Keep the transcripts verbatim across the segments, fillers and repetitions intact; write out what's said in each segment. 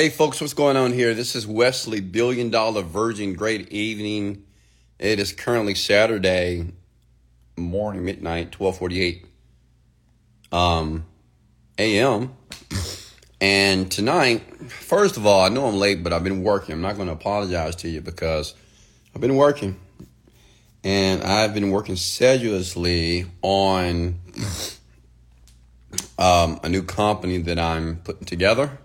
Hey folks, what's going on here? This is Wesley Billion Dollar Virgin. Great evening. It is currently Saturday morning, midnight, twelve forty-eight um, a m And tonight, first of all, I know I'm late, but I've been working. I'm not going to apologize to you because I've been working. And I've been working sedulously on um, a new company that I'm putting together.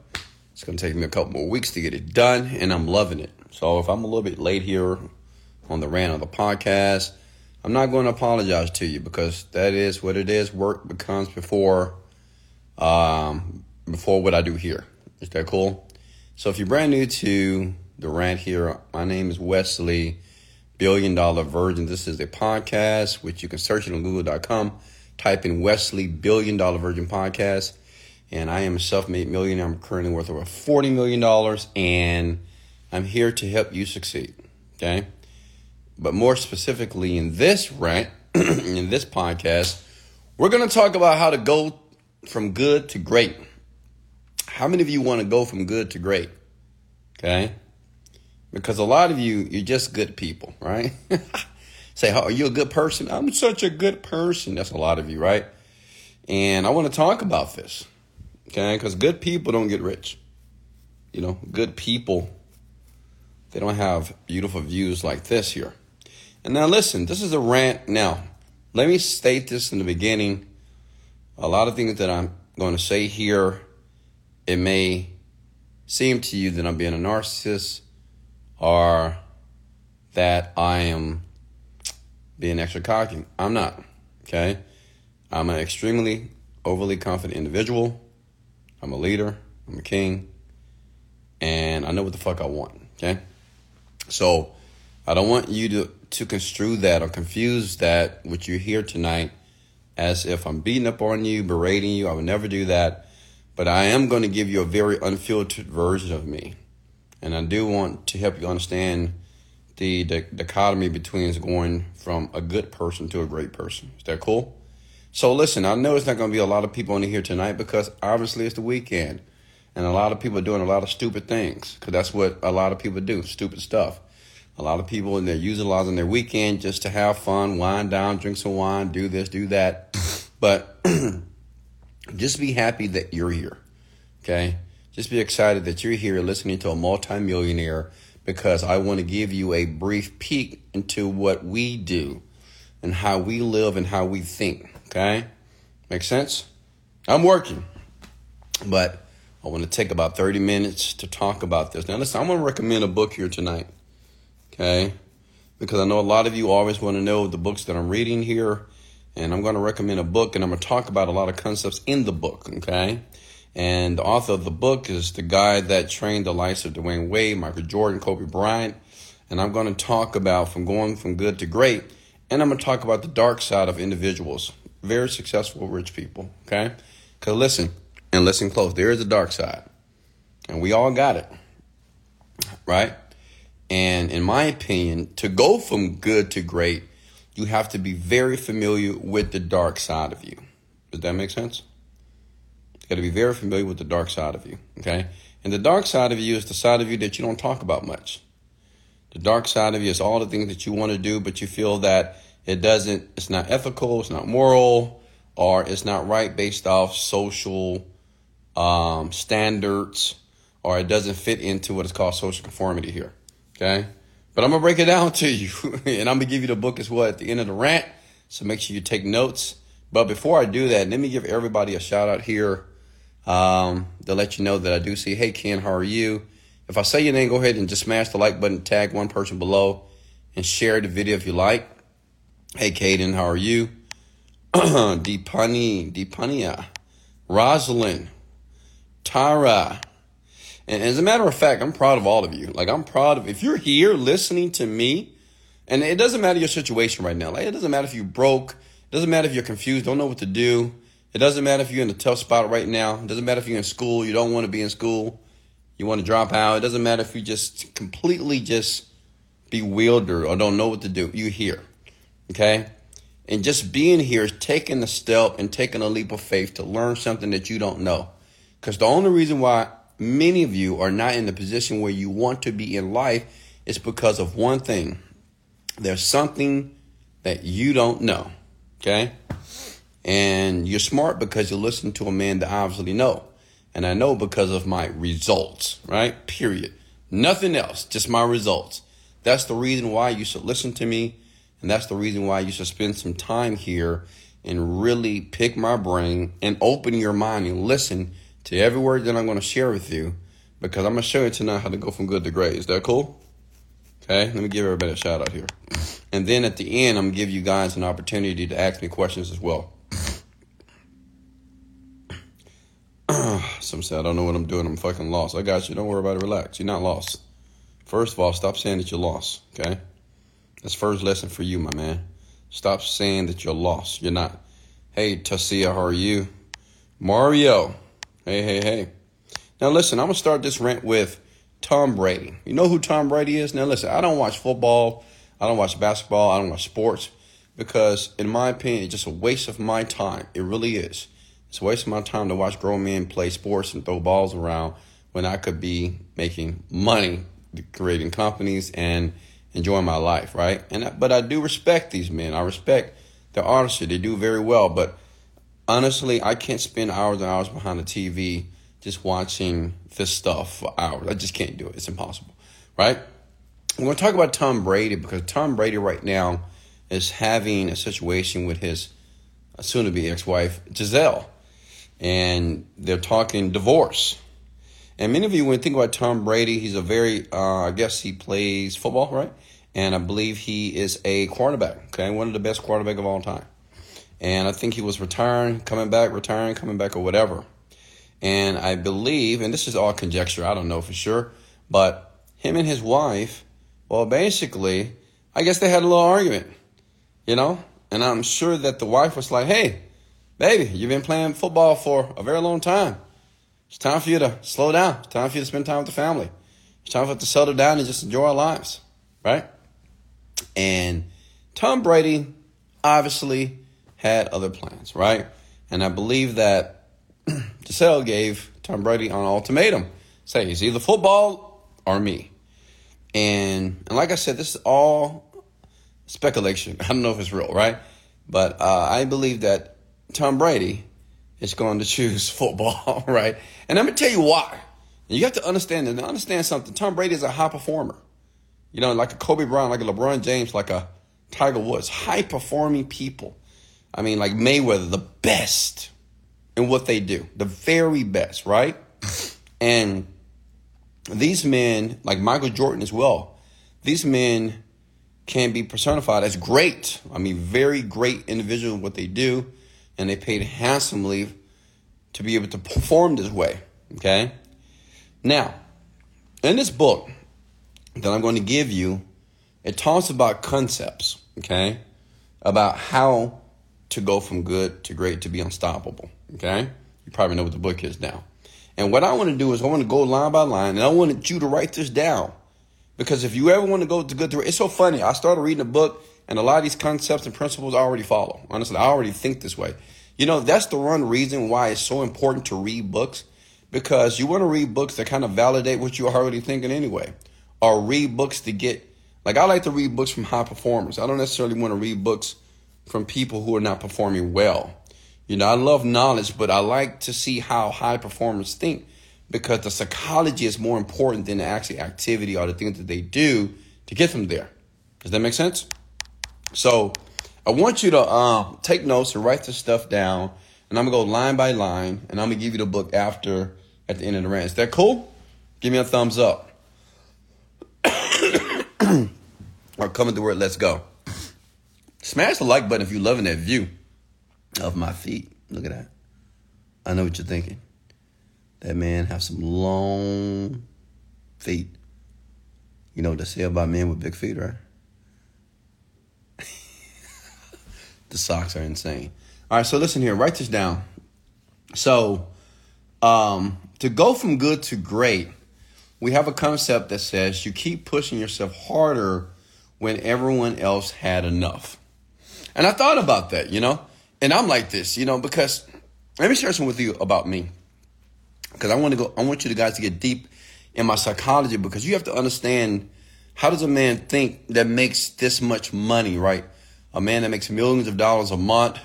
It's going to take me a couple more weeks to get it done, and I'm loving it. So if I'm a little bit late here on the rant of the podcast, I'm not going to apologize to you because that is what it is. Work becomes before um, before what I do here. Is that cool? So if you're brand new to the rant here, my name is Wesley, Billion Dollar Virgin. This is a podcast, which you can search it on Google dot com. Type in Wesley Billion Dollar Virgin Podcast. And I am a self-made millionaire. I'm currently worth over forty million dollars, and I'm here to help you succeed, okay? But more specifically in this rant, in this podcast, we're going to talk about how to go from good to great. How many of you want to go from good to great, okay? Because a lot of you, you're just good people, right? Say, oh, are you a good person? I'm such a good person. That's a lot of you, right? And I want to talk about this. Okay, because good people don't get rich. You know, good people, they don't have beautiful views like this here. And now listen, this is a rant. Now, let me state this in the beginning. A lot of things that I'm going to say here, it may seem to you that I'm being a narcissist or that I am being extra cocky. I'm not, okay? I'm an extremely overly confident individual. I'm a leader, I'm a king, and I know what the fuck I want, okay? So I don't want you to, to construe that or confuse that, what you hear tonight, as if I'm beating up on you, berating you. I would never do that, but I am going to give you a very unfiltered version of me, and I do want to help you understand the, the dichotomy between going from a good person to a great person. Is that cool? So listen, I know it's not going to be a lot of people in here tonight because obviously it's the weekend and a lot of people are doing a lot of stupid things because that's what a lot of people do, stupid stuff. A lot of people, and they're utilizing their weekend just to have fun, wind down, drink some wine, do this, do that. But just be happy that you're here, okay? Just be excited that you're here listening to a multimillionaire because I want to give you a brief peek into what we do and how we live and how we think. Okay, makes sense? I'm working, but I want to take about thirty minutes to talk about this. Now, listen, I'm going to recommend a book here tonight, okay? Because I know a lot of you always want to know the books that I'm reading here, and I'm going to recommend a book, and I'm going to talk about a lot of concepts in the book, okay? And the author of the book is the guy that trained the likes of Dwayne Wade, Michael Jordan, Kobe Bryant, and I'm going to talk about from going from good to great, and I'm going to talk about the dark side of individuals. Very successful rich people, okay? Because listen, and listen close, there is a dark side. And we all got it, right? And in my opinion, to go from good to great, you have to be very familiar with the dark side of you. Does that make sense? You got to be very familiar with the dark side of you, okay? And the dark side of you is the side of you that you don't talk about much. The dark side of you is all the things that you want to do, but you feel that It doesn't, it's not ethical, it's not moral, or it's not right based off social um, standards, or it doesn't fit into what is called social conformity here, okay? But I'm going to break it down to you, and I'm going to give you the book as well at the end of the rant, so make sure you take notes. But before I do that, let me give everybody a shout out here um, to let you know that I do see, hey, Ken, how are you? If I say your name, go ahead and just smash the like button, tag one person below, and share the video if you like. Hey, Caden, how are you? Deepani, Deepania, Rosalind, Tara. And as a matter of fact, I'm proud of all of you. Like, I'm proud of, if you're here listening to me, and it doesn't matter your situation right now. Like, it doesn't matter if you're broke. It doesn't matter if you're confused, don't know what to do. It doesn't matter if you're in a tough spot right now. It doesn't matter if you're in school, you don't want to be in school, you want to drop out. It doesn't matter if you just completely just bewildered or don't know what to do. You're here. Okay, and just being here is taking a step and taking a leap of faith to learn something that you don't know. Because the only reason why many of you are not in the position where you want to be in life, it's because of one thing. There's something that you don't know, okay? And you're smart because you listen to a man that obviously know. And I know because of my results, right? Period. Nothing else, just my results. That's the reason why you should listen to me. And that's the reason why you should spend some time here and really pick my brain and open your mind and listen to every word that I'm going to share with you, because I'm going to show you tonight how to go from good to great. Is that cool? Okay, let me give everybody a shout out here. And then at the end, I'm going to give you guys an opportunity to ask me questions as well. Some say, I don't know what I'm doing. I'm fucking lost. I got you. Don't worry about it. Relax. You're not lost. First of all, stop saying that you're lost. Okay? That's first lesson for you, my man. Stop saying that you're lost. You're not. Hey, Tasia, how are you? Mario. Hey, hey, hey. Now, listen, I'm going to start this rant with Tom Brady. You know who Tom Brady is? Now, listen, I don't watch football. I don't watch basketball. I don't watch sports because, in my opinion, it's just a waste of my time. It really is. It's a waste of my time to watch grown men play sports and throw balls around when I could be making money, creating companies, and enjoying my life, right? And I, But I do respect these men. I respect their honesty. They do very well, but honestly, I can't spend hours and hours behind the T V just watching this stuff for hours. I just can't do it. It's impossible, right? I'm going to talk about Tom Brady because Tom Brady right now is having a situation with his soon-to-be ex-wife, Giselle, and they're talking divorce. And many of you, when you think about Tom Brady, he's a very, uh, I guess he plays football, right? And I believe he is a quarterback, okay? One of the best quarterback of all time. And I think he was retiring, coming back, retiring, coming back, or whatever. And I believe, and this is all conjecture, I don't know for sure, but him and his wife, well, basically, I guess they had a little argument, you know? And I'm sure that the wife was like, hey, baby, you've been playing football for a very long time. It's time for you to slow down. It's time for you to spend time with the family. It's time for us to settle down and just enjoy our lives, right? And Tom Brady obviously had other plans, right? And I believe that Giselle gave Tom Brady an ultimatum. Say, it's either football or me. And and like I said, this is all speculation. I don't know if it's real, right? But uh, I believe that Tom Brady is going to choose football, right? And I'm going to tell you why. And you have to understand and understand something. Tom Brady is a high performer. You know, like a Kobe Bryant, like a LeBron James, like a Tiger Woods. High-performing people. I mean, like Mayweather, the best in what they do, the very best, right? And these men, like Michael Jordan as well, these men can be personified as great. I mean, very great individuals in what they do, and they paid handsomely to be able to perform this way, okay? Now, in this book that I'm going to give you, it talks about concepts, okay, about how to go from good to great, to be unstoppable, okay? You probably know what the book is now. And what I want to do is I want to go line by line, and I wanted you to write this down. Because if you ever want to go to good to great, it's so funny. I started reading a book, and a lot of these concepts and principles I already follow. Honestly, I already think this way. You know, that's the one reason why it's so important to read books, because you want to read books that kind of validate what you're already thinking anyway, or read books to get, like I like to read books from high performers. I don't necessarily want to read books from people who are not performing well. You know, I love knowledge, but I like to see how high performers think, because the psychology is more important than the actual activity or the things that they do to get them there. Does that make sense? So I want you to uh, take notes and write this stuff down, and I'm going to go line by line, and I'm going to give you the book after at the end of the rant. Is that cool? Give me a thumbs up. Or come with the word, let's go. Smash the like button if you're loving that view of my feet. Look at that. I know what you're thinking. That man has some long feet. You know what they say about men with big feet, right? The socks are insane. All right, so listen here. Write this down. So um, to go from good to great, we have a concept that says you keep pushing yourself harder when everyone else had enough. And I thought about that, you know, and I'm like this, you know, because let me share something with you about me. because I want to go. I want you to guys to get deep in my psychology, because you have to understand, how does a man think that makes this much money, right? A man that makes millions of dollars a month,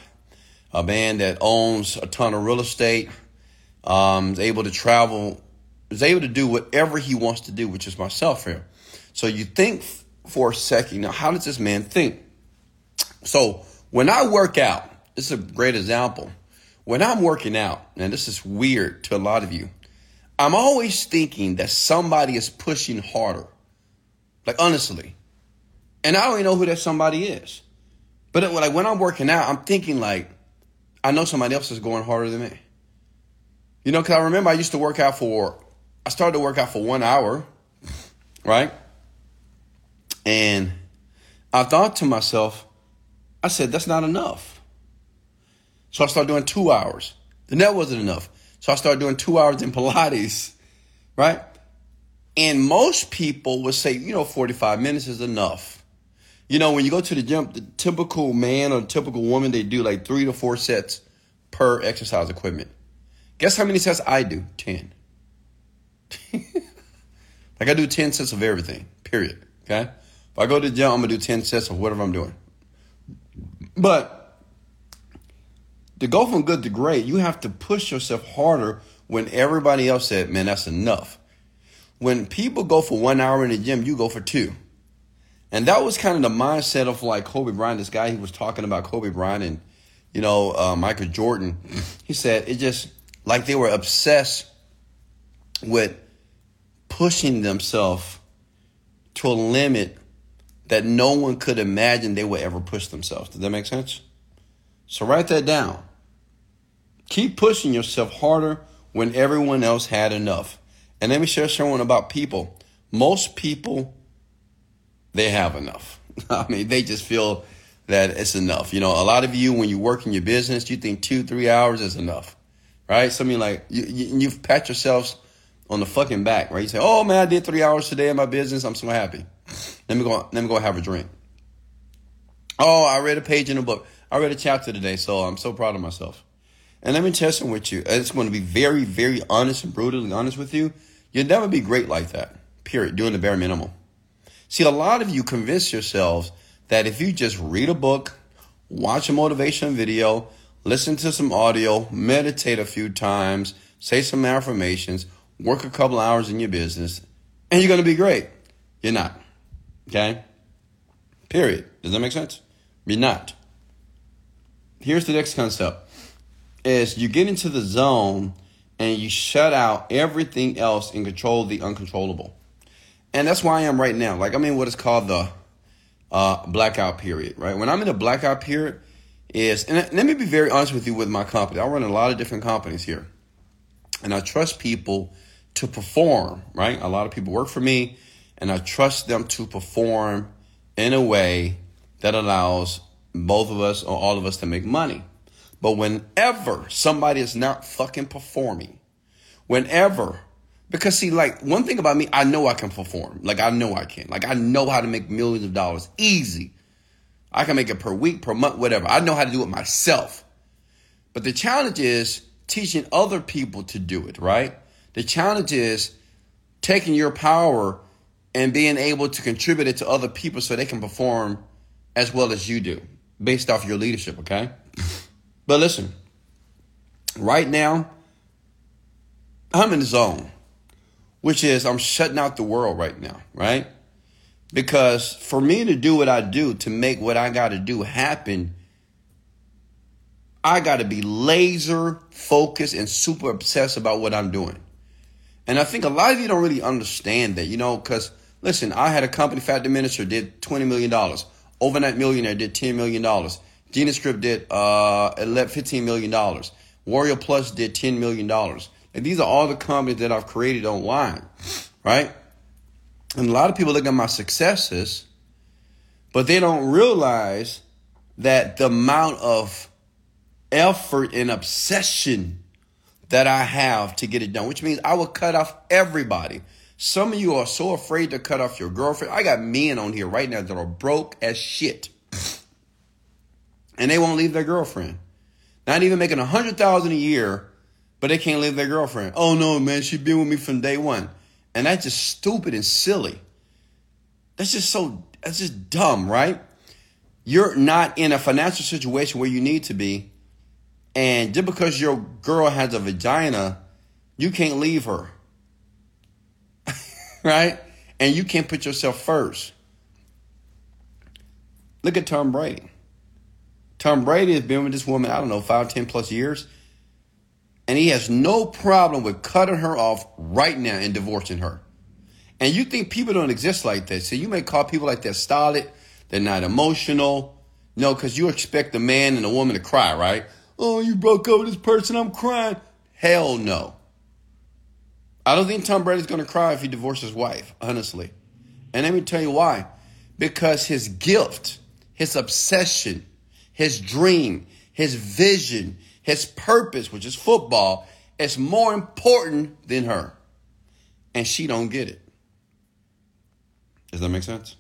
a man that owns a ton of real estate, um, is able to travel, is able to do whatever he wants to do, which is myself here. So you think for a second, now how does this man think? So when I work out, this is a great example. When I'm working out, and this is weird to a lot of you, I'm always thinking that somebody is pushing harder, like honestly. And I don't even know who that somebody is. But it, like when I'm working out, I'm thinking like, I know somebody else is going harder than me. You know, because I remember I used to work out for, I started to work out for one hour, right? And I thought to myself, I said, that's not enough. So I started doing two hours. Then that wasn't enough. So I started doing two hours in Pilates, right? And most people would say, you know, forty-five minutes is enough. You know, when you go to the gym, the typical man or typical woman, they do like three to four sets per exercise equipment. Guess how many sets I do? ten. Like I do ten sets of everything, period. Okay. If I go to the gym, I'm going to do ten sets of whatever I'm doing. But to go from good to great, you have to push yourself harder when everybody else said, man, that's enough. When people go for one hour in the gym, you go for two. And that was kind of the mindset of like Kobe Bryant, this guy, he was talking about Kobe Bryant and, you know, uh, Michael Jordan. He said it just, like they were obsessed with pushing themselves to a limit that no one could imagine they would ever push themselves. Does that make sense? So write that down. Keep pushing yourself harder when everyone else had enough. And let me share something about people. Most people, they have enough. I mean, they just feel that it's enough. You know, a lot of you, when you work in your business, you think two, three hours is enough. Right? Some of you like, you, you, you've pat yourselves on the fucking back, right? You say, oh man, I did three hours today in my business. I'm so happy. Let me go, let me go have a drink. Oh, I read a page in a book. I read a chapter today, so I'm so proud of myself. And let me tell something with you. It's going to be very, very honest and brutally honest with you. You'll never be great like that, period, doing the bare minimum. See, a lot of you convince yourselves that if you just read a book, watch a motivational video, listen to some audio, meditate a few times, say some affirmations, work a couple hours in your business, and you're going to be great. You're not. Okay? Period. Does that make sense? You're not. Here's the next concept. Is you get into the zone and you shut out everything else and control the uncontrollable. And that's why I am right now. Like, I mean, what is called the uh, blackout period, right? When I'm in a blackout period, is, and let me be very honest with you with my company. I run a lot of different companies here. And I trust people to perform, right? A lot of people work for me, and I trust them to perform in a way that allows both of us or all of us to make money. But whenever somebody is not fucking performing, whenever, because see, like one thing about me, I know I can perform. Like I know I can. Like I know how to make millions of dollars easy. I can make it per week, per month, whatever. I know how to do it myself. But the challenge is teaching other people to do it, right? The challenge is taking your power and being able to contribute it to other people so they can perform as well as you do based off your leadership, okay? But listen, right now, I'm in the zone, which is I'm shutting out the world right now, right? Because for me to do what I do, to make what I got to do happen, I got to be laser focused and super obsessed about what I'm doing. And I think a lot of you don't really understand that, you know, because listen, I had a company, Fat Diminisher, did twenty million dollars. Overnight Millionaire did ten million dollars. Genie Script did uh, fifteen million dollars. Warrior Plus did ten million dollars. And these are all the companies that I've created online, right? And a lot of people look at my successes, but they don't realize that the amount of effort and obsession that I have to get it done, which means I will cut off everybody. Some of you are so afraid to cut off your girlfriend. I got men on here right now that are broke as shit. And they won't leave their girlfriend. Not even making one hundred thousand dollars a year. but they can't leave their girlfriend. Oh, no, man, she's been with me from day one. And that's just stupid and silly. That's just so, that's just dumb, right? You're not in a financial situation where you need to be. And just because your girl has a vagina, you can't leave her. Right? And you can't put yourself first. Look at Tom Brady. Tom Brady has been with this woman, I don't know, five, ten plus years. And he has no problem with cutting her off right now and divorcing her. And you think people don't exist like that. So you may call people like that stolid. They're not emotional. No, because you expect a man and a woman to cry, right? Oh, you broke up with this person. I'm crying. Hell no. I don't think Tom Brady's going to cry if he divorces his wife, honestly. And let me tell you why. Because his gift, his obsession, his dream, his vision, his purpose, which is football, is more important than her. And she don't get it. Does that make sense?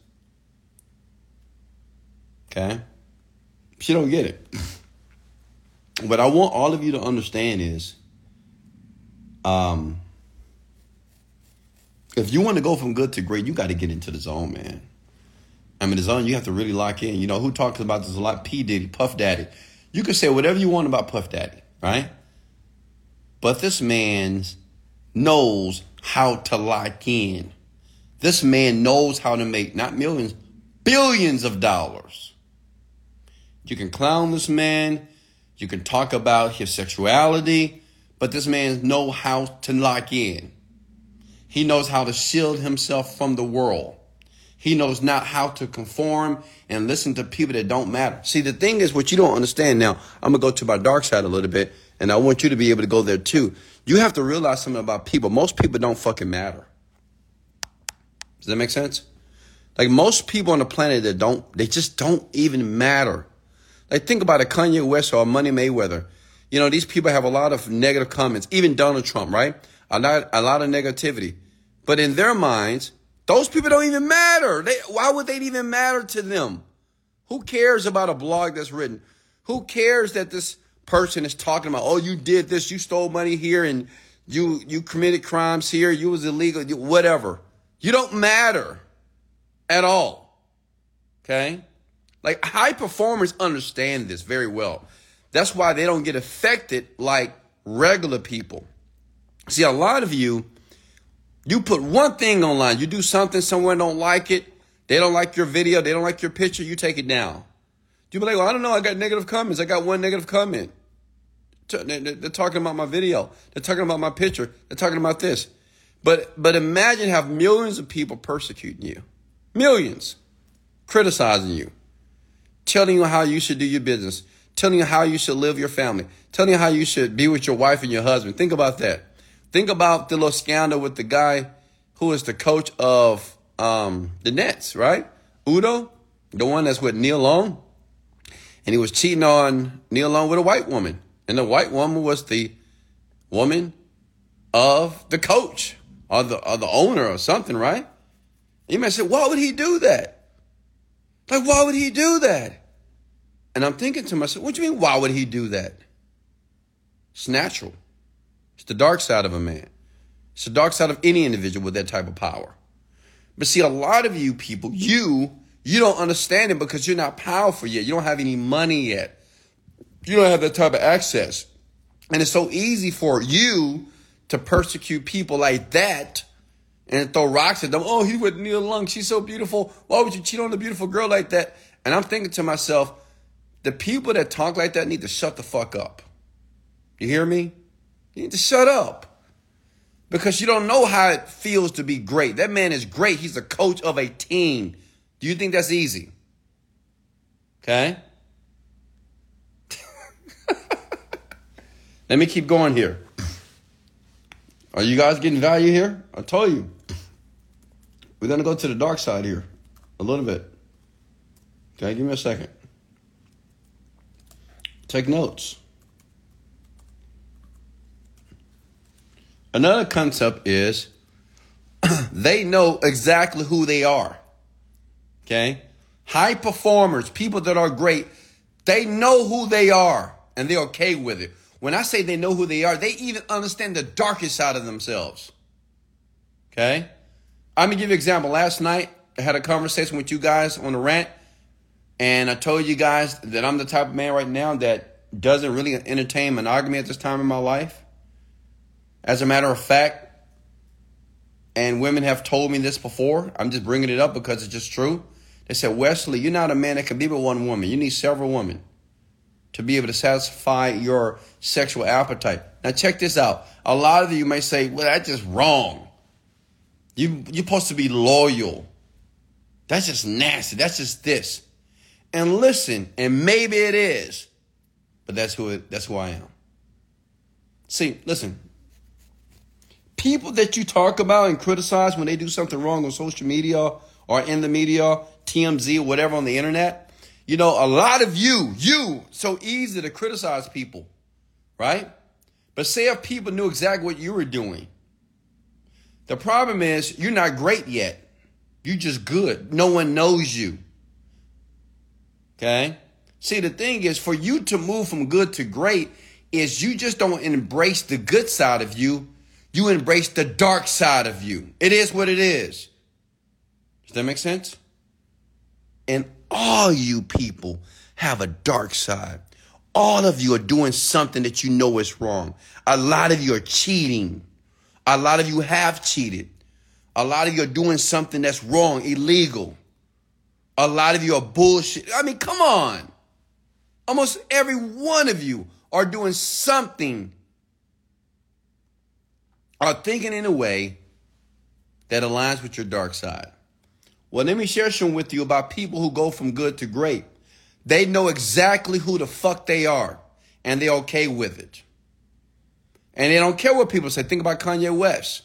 Okay? She don't get it. What I want all of you to understand is, um, if you want to go from good to great, you got to get into the zone, man. I mean, the zone, you have to really lock in. You know, who talks about this a lot? P. Diddy, Puff Daddy. You can say whatever you want about Puff Daddy, right? But this man knows how to lock in. This man knows how to make, not millions, billions of dollars. You can clown this man. You can talk about his sexuality. But this man knows how to lock in. He knows how to shield himself from the world. He knows not how to conform and listen to people that don't matter. See, the thing is what you don't understand now. I'm going to go to my dark side a little bit, and I want you to be able to go there too. You have to realize something about people. Most people don't fucking matter. Does that make sense? Like most people on the planet that don't, they just don't even matter. Like think about a Kanye West or a Money Mayweather. You know, these people have a lot of negative comments, even Donald Trump, right? A lot, a lot of negativity. But in their minds, those people don't even matter. They, why would they even matter to them? Who cares about a blog that's written? Who cares that this person is talking about, oh, you did this, you stole money here, and you you committed crimes here, you was illegal, you, whatever. You don't matter at all, okay? Like high performers understand this very well. That's why they don't get affected like regular people. See, a lot of you, you put one thing online. You do something, someone don't like it. They don't like your video. They don't like your picture. You take it down. You be like, well, I don't know. I got negative comments. I got one negative comment. They're talking about my video. They're talking about my picture. They're talking about this. But but imagine have millions of people persecuting you. Millions. Criticizing you. Telling you how you should do your business. Telling you how you should live your family. Telling you how you should be with your wife and your husband. Think about that. Think about the little scandal with the guy who is the coach of um, the Nets, right? Udo, the one that's with Nia Long. And he was cheating on Nia Long with a white woman. And the white woman was the woman of the coach or the, or the owner or something, right? You may say, why would he do that? Like, why would he do that? And I'm thinking to myself, what do you mean, why would he do that? It's natural. It's the dark side of a man. It's the dark side of any individual with that type of power. But see, a lot of you people, you, you don't understand it because you're not powerful yet. You don't have any money yet. You don't have that type of access. And it's so easy for you to persecute people like that and throw rocks at them. Oh, he with Nia Long. She's so beautiful. Why would you cheat on a beautiful girl like that? And I'm thinking to myself, the people that talk like that need to shut the fuck up. You hear me? You need to shut up because you don't know how it feels to be great. That man is great. He's the coach of a team. Do you think that's easy? Okay. Let me keep going here. Are you guys getting value here? I told you. We're going to go to the dark side here a little bit. Okay, give me a second. Take notes. Another concept is they know exactly who they are. Okay? High performers, people that are great, they know who they are and they're okay with it. When I say they know who they are, they even understand the darkest side of themselves. Okay? I'm going to give you an example. Last night, I had a conversation with you guys on the rant, and I told you guys that I'm the type of man right now that doesn't really entertain monogamy at this time in my life. As a matter of fact, and women have told me this before, I'm just bringing it up because it's just true. They said, Wesley, you're not a man that can be with one woman. You need several women to be able to satisfy your sexual appetite. Now, check this out. A lot of you may say, well, that's just wrong. You, you're supposed to be loyal. That's just nasty. That's just this. And listen, and maybe it is, but that's who it, that's who I am. See, listen. People that you talk about and criticize when they do something wrong on social media or in the media, T M Z, or whatever on the internet, you know, a lot of you, you, so easy to criticize people, right? But say if people knew exactly what you were doing. The problem is you're not great yet. You're just good. No one knows you. Okay? See, the thing is, for you to move from good to great is you just don't embrace the good side of you. You embrace the dark side of you. It is what it is. Does that make sense? And all you people have a dark side. All of you are doing something that you know is wrong. A lot of you are cheating. A lot of you have cheated. A lot of you are doing something that's wrong, illegal. A lot of you are bullshit. I mean, come on. Almost every one of you are doing something, are thinking in a way that aligns with your dark side. Well, let me share some with you about people who go from good to great. They know exactly who the fuck they are, and they're okay with it. And they don't care what people say. Think about Kanye West.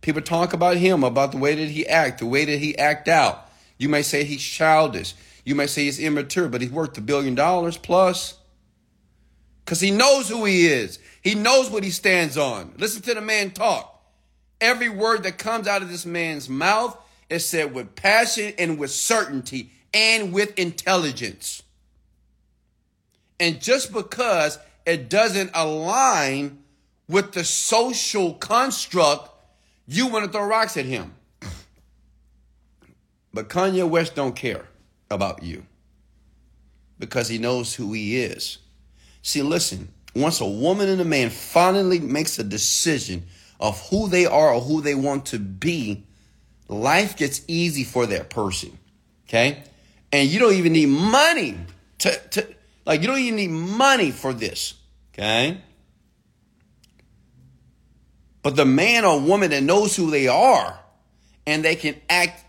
People talk about him, about the way that he act, the way that he act out. You may say he's childish. You may say he's immature, but he's worth a billion dollars plus. Because he knows who he is. He knows what he stands on. Listen to the man talk. Every word that comes out of this man's mouth is said with passion and with certainty and with intelligence. And just because it doesn't align with the social construct, you want to throw rocks at him. But Kanye West don't care about you because he knows who he is. See, listen, once a woman and a man finally makes a decision of who they are or who they want to be, life gets easy for that person, okay? And you don't even need money to, to like, you don't even need money for this, okay? But the man or woman that knows who they are and they can act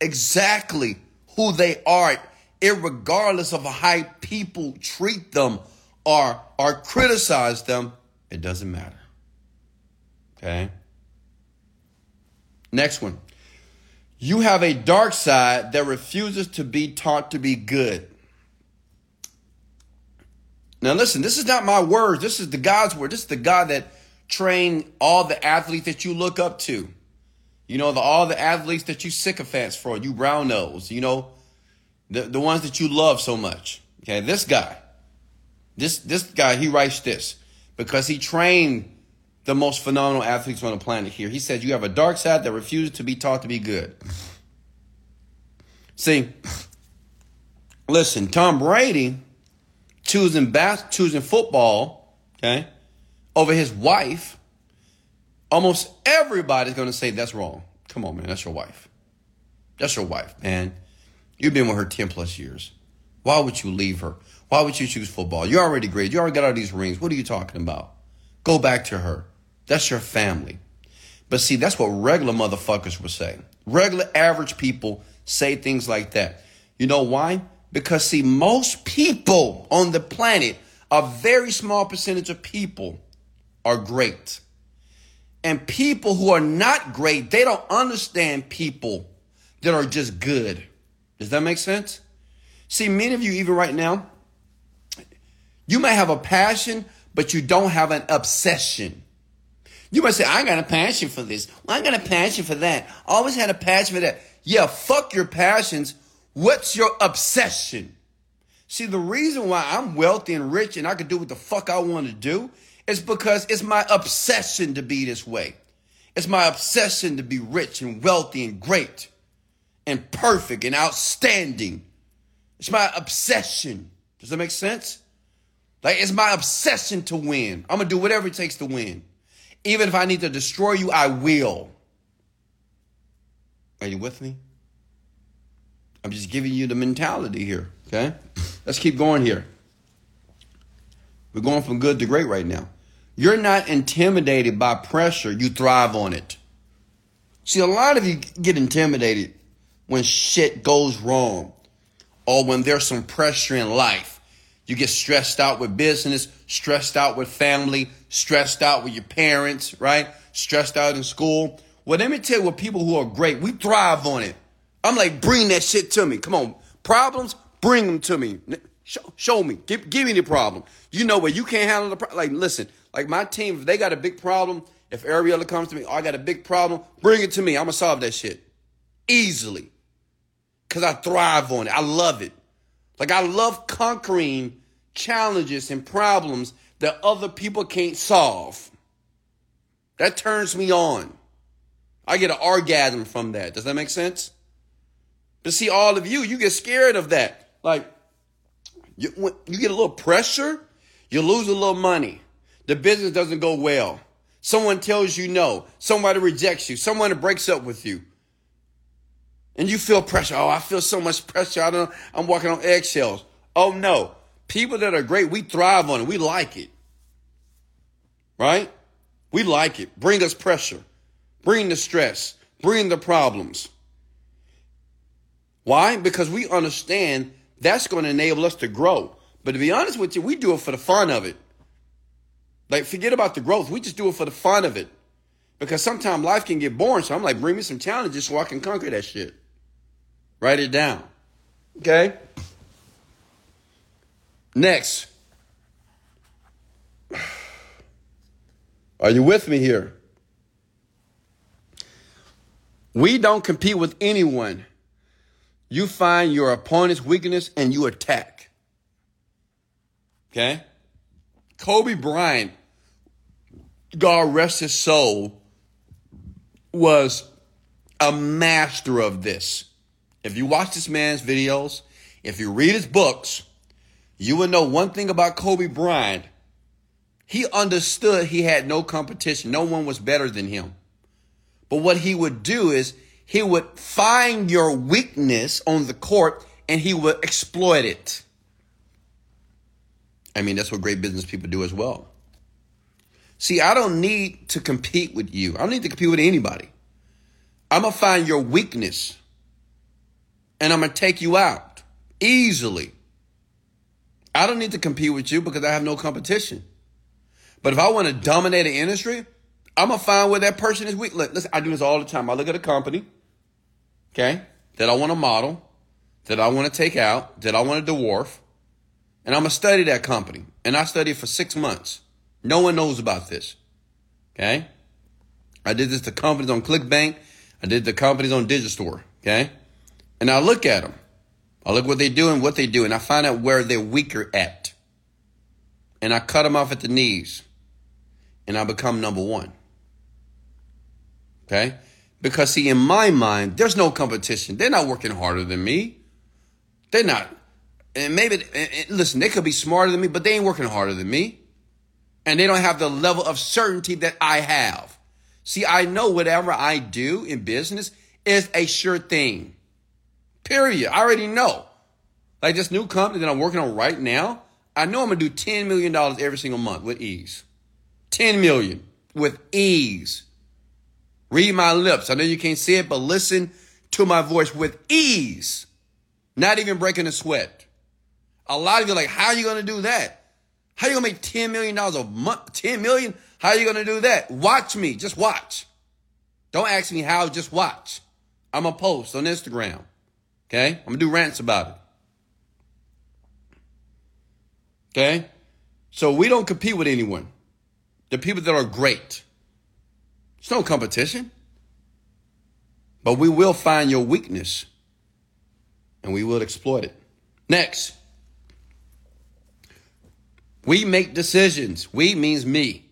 exactly who they are, irregardless of how people treat them, or or criticize them, it doesn't matter. Okay? Next one. You have a dark side that refuses to be taught to be good. Now listen, this is not my words. This is the God's word. This is the God that trained all the athletes that you look up to. You know, the all the athletes that you sycophants for, you brown nose, you know, the, the ones that you love so much. Okay, this guy. This this guy, he writes this because he trained the most phenomenal athletes on the planet here. He said, you have a dark side that refuses to be taught to be good. See, listen, Tom Brady choosing bas- choosing football, okay, over his wife. Almost everybody's going to say that's wrong. Come on, man, that's your wife. That's your wife, man. You've been with her ten plus years. Why would you leave her? Why would you choose football? You're already great. You already got all these rings. What are you talking about? Go back to her. That's your family. But see, that's what regular motherfuckers would say. Regular average people say things like that. You know why? Because see, most people on the planet, a very small percentage of people are great. And people who are not great, they don't understand people that are just good. Does that make sense? See, many of you even right now, you may have a passion, but you don't have an obsession. You might say, I got a passion for this. I got a passion for that. Always had a passion for that. Yeah, fuck your passions. What's your obsession? See, the reason why I'm wealthy and rich and I can do what the fuck I want to do is because it's my obsession to be this way. It's my obsession to be rich and wealthy and great and perfect and outstanding. It's my obsession. Does that make sense? Like, it's my obsession to win. I'm going to do whatever it takes to win. Even if I need to destroy you, I will. Are you with me? I'm just giving you the mentality here, okay? Let's keep going here. We're going from good to great right now. You're not intimidated by pressure. You thrive on it. See, a lot of you get intimidated when shit goes wrong or when there's some pressure in life. You get stressed out with business, stressed out with family, stressed out with your parents, right? Stressed out in school. Well, let me tell you what people who are great, we thrive on it. I'm like, bring that shit to me. Come on. Problems, bring them to me. Show, show me. Give, give me the problem. You know what? You can't handle the problem. Like, listen, like my team, if they got a big problem, if Ariella comes to me, oh, I got a big problem, bring it to me. I'm going to solve that shit easily because I thrive on it. I love it. Like, I love conquering challenges and problems that other people can't solve. That turns me on. I get an orgasm from that. Does that make sense? But see, all of you, you get scared of that. Like, you, when you get a little pressure, you lose a little money. The business doesn't go well. Someone tells you no. Somebody rejects you. Someone breaks up with you. And you feel pressure. Oh, I feel so much pressure. I don't know. I'm walking on eggshells. Oh, no. People that are great, we thrive on it. We like it. Right? We like it. Bring us pressure. Bring the stress. Bring the problems. Why? Because we understand that's going to enable us to grow. But to be honest with you, we do it for the fun of it. Like, forget about the growth. We just do it for the fun of it. Because sometimes life can get boring. So I'm like, bring me some challenges so I can conquer that shit. Write it down. Okay? Next. Are you with me here? We don't compete with anyone. You find your opponent's weakness and you attack. Okay? Kobe Bryant, God rest his soul, was a master of this. If you watch this man's videos, if you read his books, you will know one thing about Kobe Bryant. He understood he had no competition. No one was better than him. But what he would do is, he would find your weakness on the court and he would exploit it. I mean, that's what great business people do as well. See, I don't need to compete with you. I don't need to compete with anybody. I'm going to find your weakness and I'm going to take you out easily. I don't need to compete with you because I have no competition. But if I want to dominate an industry, I'm going to find where that person is weak. Listen, I do this all the time. I look at a company, okay, that I want to model, that I want to take out, that I want to dwarf, and I'm going to study that company. And I studied for six months. No one knows about this, okay? I did this to companies on ClickBank. I did the companies on Digistore, okay? And I look at them. I look what they do and what they do, and I find out where they're weaker at. And I cut them off at the knees, and I become number one. Okay? Because, see, in my mind, there's no competition. They're not working harder than me. They're not. And maybe, and listen, they could be smarter than me, but they ain't working harder than me. And they don't have the level of certainty that I have. See, I know whatever I do in business is a sure thing. Period. I already know. Like this new company that I'm working on right now, I know I'm going to do ten million dollars every single month with ease. ten million dollars with ease. Read my lips. I know you can't see it, but listen to my voice with ease. Not even breaking a sweat. A lot of you are like, how are you going to do that? How are you going to make ten million dollars a month? ten million dollars? How are you going to do that? Watch me. Just watch. Don't ask me how. Just watch. I'm going to post on Instagram. Okay? I'm going to do rants about it. Okay? So we don't compete with anyone. The people that are great. It's no competition, but we will find your weakness and we will exploit it. Next, We make decisions. We means me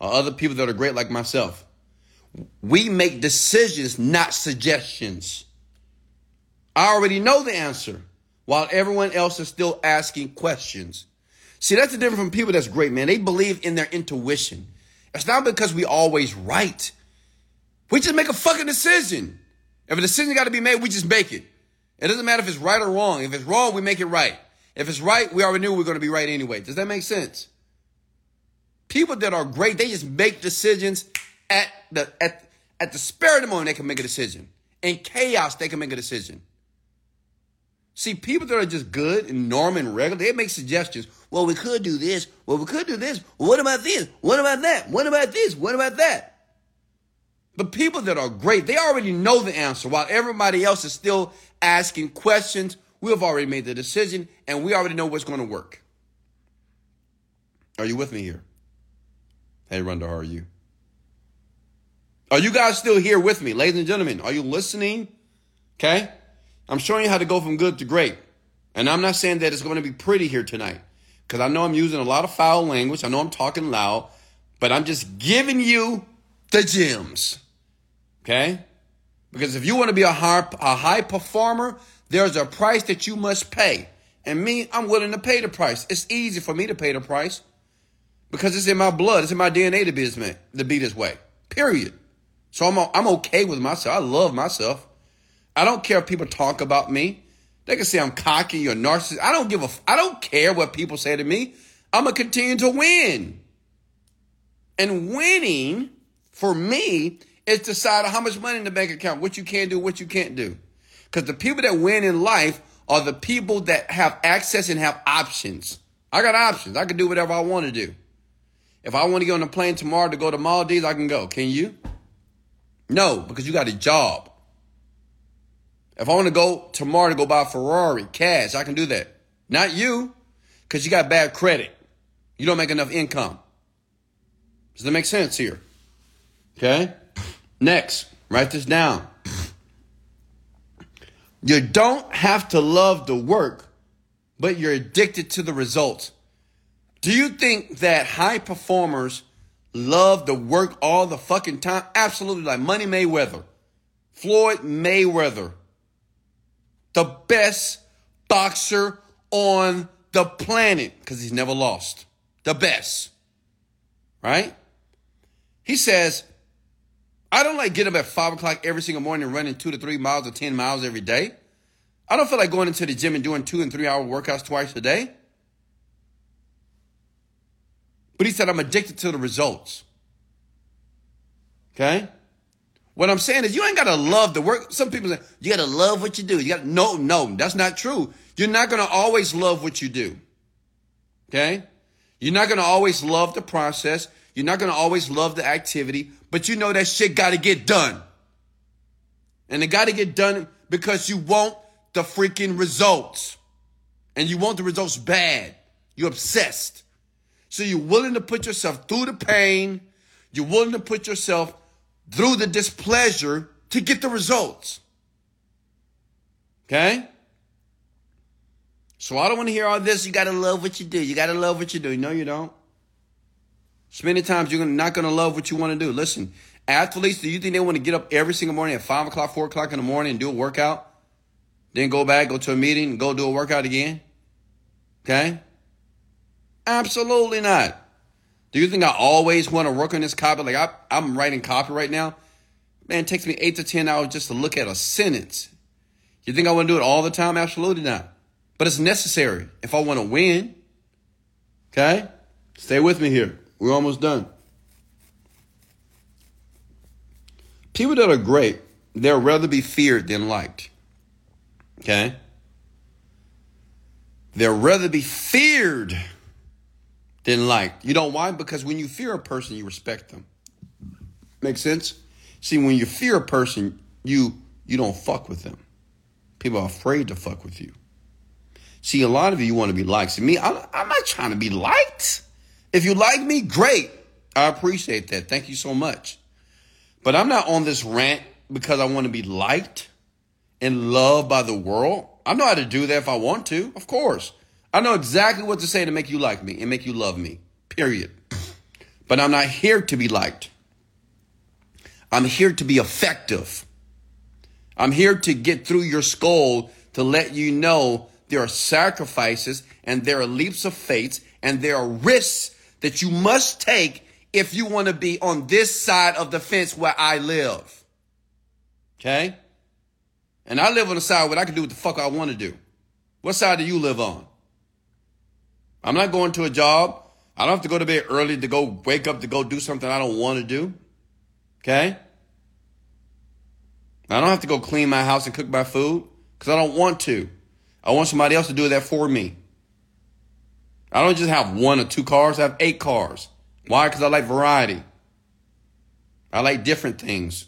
or other people that are great like myself. We make decisions, not suggestions. I already know the answer while everyone else is still asking questions. See, that's the difference from people that's great, man. They believe in their intuition. It's not because we always right. We just make a fucking decision. If a decision got to be made, we just make it. It doesn't matter if it's right or wrong. If it's wrong, we make it right. If it's right, we already knew we were going to be right anyway. Does that make sense? People that are great, they just make decisions at the at, at the spur of the moment. They can make a decision. In chaos, they can make a decision. See, people that are just good and normal and regular, they make suggestions. Well, we could do this. Well, we could do this. What about this? What about that? What about this? What about that? The people that are great, they already know the answer. While everybody else is still asking questions, we've already made the decision and we already know what's going to work. Are you with me here? Hey, Rhonda, how are you? Are you guys still here with me? Ladies and gentlemen, are you listening? Okay. I'm showing you how to go from good to great. And I'm not saying that it's going to be pretty here tonight because I know I'm using a lot of foul language. I know I'm talking loud, but I'm just giving you the gems. Okay? Because if you want to be a high, a high performer, there's a price that you must pay. And me, I'm willing to pay the price. It's easy for me to pay the price because it's in my blood. It's in my D N A to be this, man, to be this way, period. So I'm I'm okay with myself. I love myself. I don't care if people talk about me. They can say I'm cocky or narcissist. I don't give a, I don't care what people say to me. I'm going to continue to win. And winning for me is deciding how much money in the bank account, what you can do, what you can't do. Because the people that win in life are the people that have access and have options. I got options. I can do whatever I want to do. If I want to get on a plane tomorrow to go to Maldives, I can go. Can you? No, because you got a job. If I want to go tomorrow to go buy a Ferrari, cash, I can do that. Not you, because you got bad credit. You don't make enough income. Does that make sense here? Okay. Next, write this down. You don't have to love the work, but you're addicted to the results. Do you think that high performers love the work all the fucking time? Absolutely. Like Money Mayweather, Floyd Mayweather, the best boxer on the planet because he's never lost. The best. Right? He says, I don't like getting up at five o'clock every single morning and running two to three miles or ten miles every day. I don't feel like going into the gym and doing two and three hour workouts twice a day. But he said, I'm addicted to the results. Okay. What I'm saying is you ain't got to love the work. Some people say you got to love what you do. You got to, no, no, that's not true. You're not going to always love what you do. Okay. You're not going to always love the process. You're not going to always love the activity, but you know that shit got to get done. And it got to get done because you want the freaking results. And you want the results bad. You're obsessed. So you're willing to put yourself through the pain. You're willing to put yourself through the displeasure to get the results. Okay? So I don't want to hear all this. You got to love what you do. You got to love what you do. No, you don't. So many times you're not going to love what you want to do. Listen, athletes, do you think they want to get up every single morning at five o'clock, four o'clock in the morning and do a workout? Then go back, go to a meeting, and go do a workout again? Okay? Absolutely not. Do you think I always want to work on this copy? Like I, I'm writing copy right now. Man, it takes me eight to ten hours just to look at a sentence. You think I want to do it all the time? Absolutely not. But it's necessary if I want to win. Okay? Stay with me here. We're almost done. People that are great, they'll rather be feared than liked. Okay? They'll rather be feared than liked. You know why? Because when you fear a person, you respect them. Make sense? See, when you fear a person, you you don't fuck with them. People are afraid to fuck with you. See, a lot of you want to be liked. See, me, I, I'm not trying to be liked. If you like me, great. I appreciate that. Thank you so much. But I'm not on this rant because I want to be liked and loved by the world. I know how to do that if I want to. Of course. I know exactly what to say to make you like me and make you love me, period. But I'm not here to be liked. I'm here to be effective. I'm here to get through your skull to let you know there are sacrifices and there are leaps of faith and there are risks that you must take if you want to be on this side of the fence where I live. Okay? And I live on the side where I can do what the fuck I want to do. What side do you live on? I'm not going to a job. I don't have to go to bed early to go wake up to go do something I don't want to do. Okay? I don't have to go clean my house and cook my food because I don't want to. I want somebody else to do that for me. I don't just have one or two cars. I have eight cars. Why? Because I like variety. I like different things.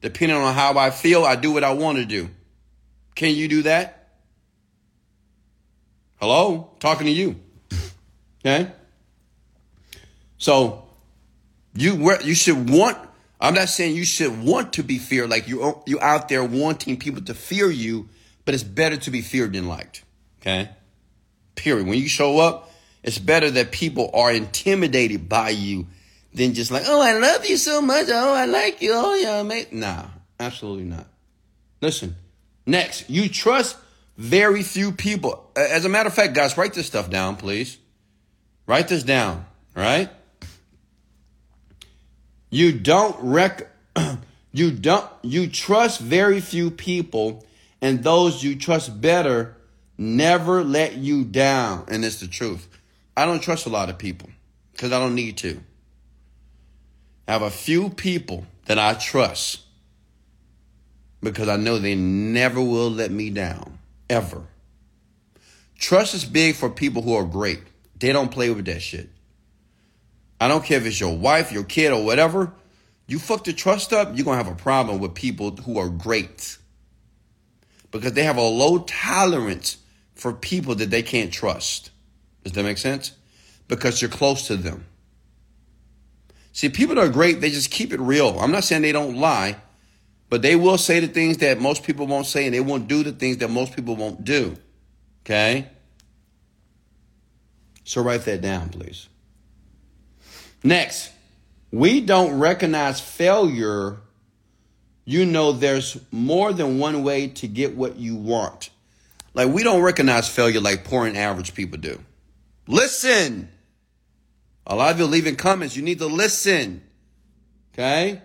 Depending on how I feel, I do what I want to do. Can you do that? Hello? Talking to you. Okay? So you you should want, I'm not saying you should want to be feared, like you, you're out there wanting people to fear you, but it's better to be feared than liked. Okay? Period. When you show up, it's better that people are intimidated by you than just like, oh, I love you so much. Oh, I like you. Oh, yeah, mate. Nah, absolutely not. Listen, next, you trust very few people. As a matter of fact, guys, write this stuff down, please. Write this down, right? You don't rec, you don't, you trust very few people, and those you trust better never let you down. And it's the truth. I don't trust a lot of people because I don't need to. I have a few people that I trust because I know they never will let me down, ever. Trust is big for people who are great. They don't play with that shit. I don't care if it's your wife, your kid, or whatever. You fuck the trust up, you're going to have a problem with people who are great. Because they have a low tolerance for people that they can't trust. Does that make sense? Because you're close to them. See, people that are great, they just keep it real. I'm not saying they don't lie, but they will say the things that most people won't say, and they won't do the things that most people won't do. Okay? So write that down, please. Next, we don't recognize failure. You know, there's more than one way to get what you want. Like, we don't recognize failure like poor and average people do. Listen. A lot of you are leaving comments. You need to listen. Okay?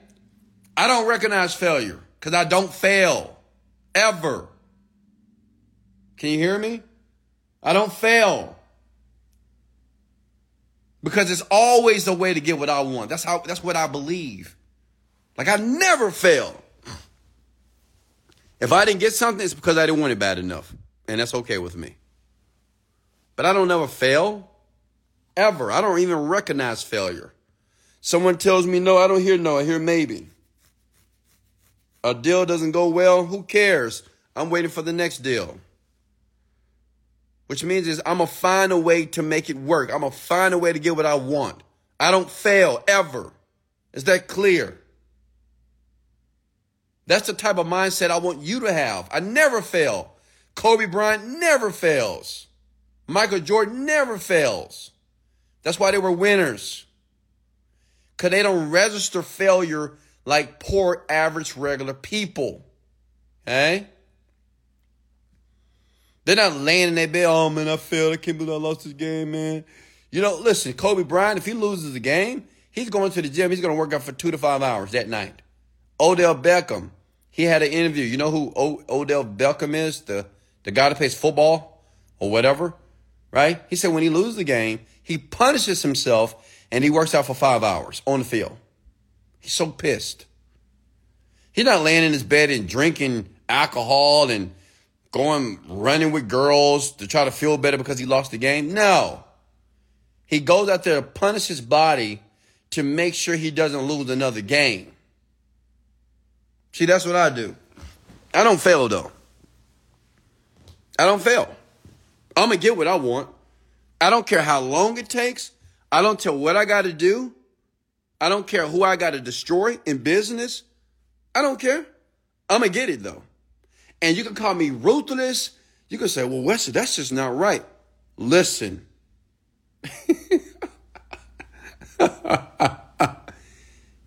I don't recognize failure because I don't fail ever. Can you hear me? I don't fail. Because it's always a way to get what I want. That's how. That's what I believe. Like, I never fail. If I didn't get something, it's because I didn't want it bad enough. And that's okay with me. But I don't ever fail. Ever. I don't even recognize failure. Someone tells me no, I don't hear no. I hear maybe. A deal doesn't go well. Who cares? I'm waiting for the next deal. Which means is I'm going to find a way to make it work. I'm going to find a way to get what I want. I don't fail ever. Is that clear? That's the type of mindset I want you to have. I never fail. Kobe Bryant never fails. Michael Jordan never fails. That's why they were winners. Because they don't register failure like poor, average, regular people. Okay? They're not laying in their bed, oh, man, I failed. I can't believe I lost this game, man. You know, listen, Kobe Bryant, if he loses a game, he's going to the gym. He's going to work out for two to five hours that night. Odell Beckham, he had an interview. You know who o- Odell Beckham is? The, the guy that plays football or whatever, right? He said when he loses the game, he punishes himself and he works out for five hours on the field. He's so pissed. He's not laying in his bed and drinking alcohol and going running with girls to try to feel better because he lost the game. No. He goes out there to punish his body to make sure he doesn't lose another game. See, that's what I do. I don't fail, though. I don't fail. I'm going to get what I want. I don't care how long it takes. I don't care what I got to do. I don't care who I got to destroy in business. I don't care. I'm going to get it, though. And you can call me ruthless. You can say, well, Wesley, that's just not right. Listen.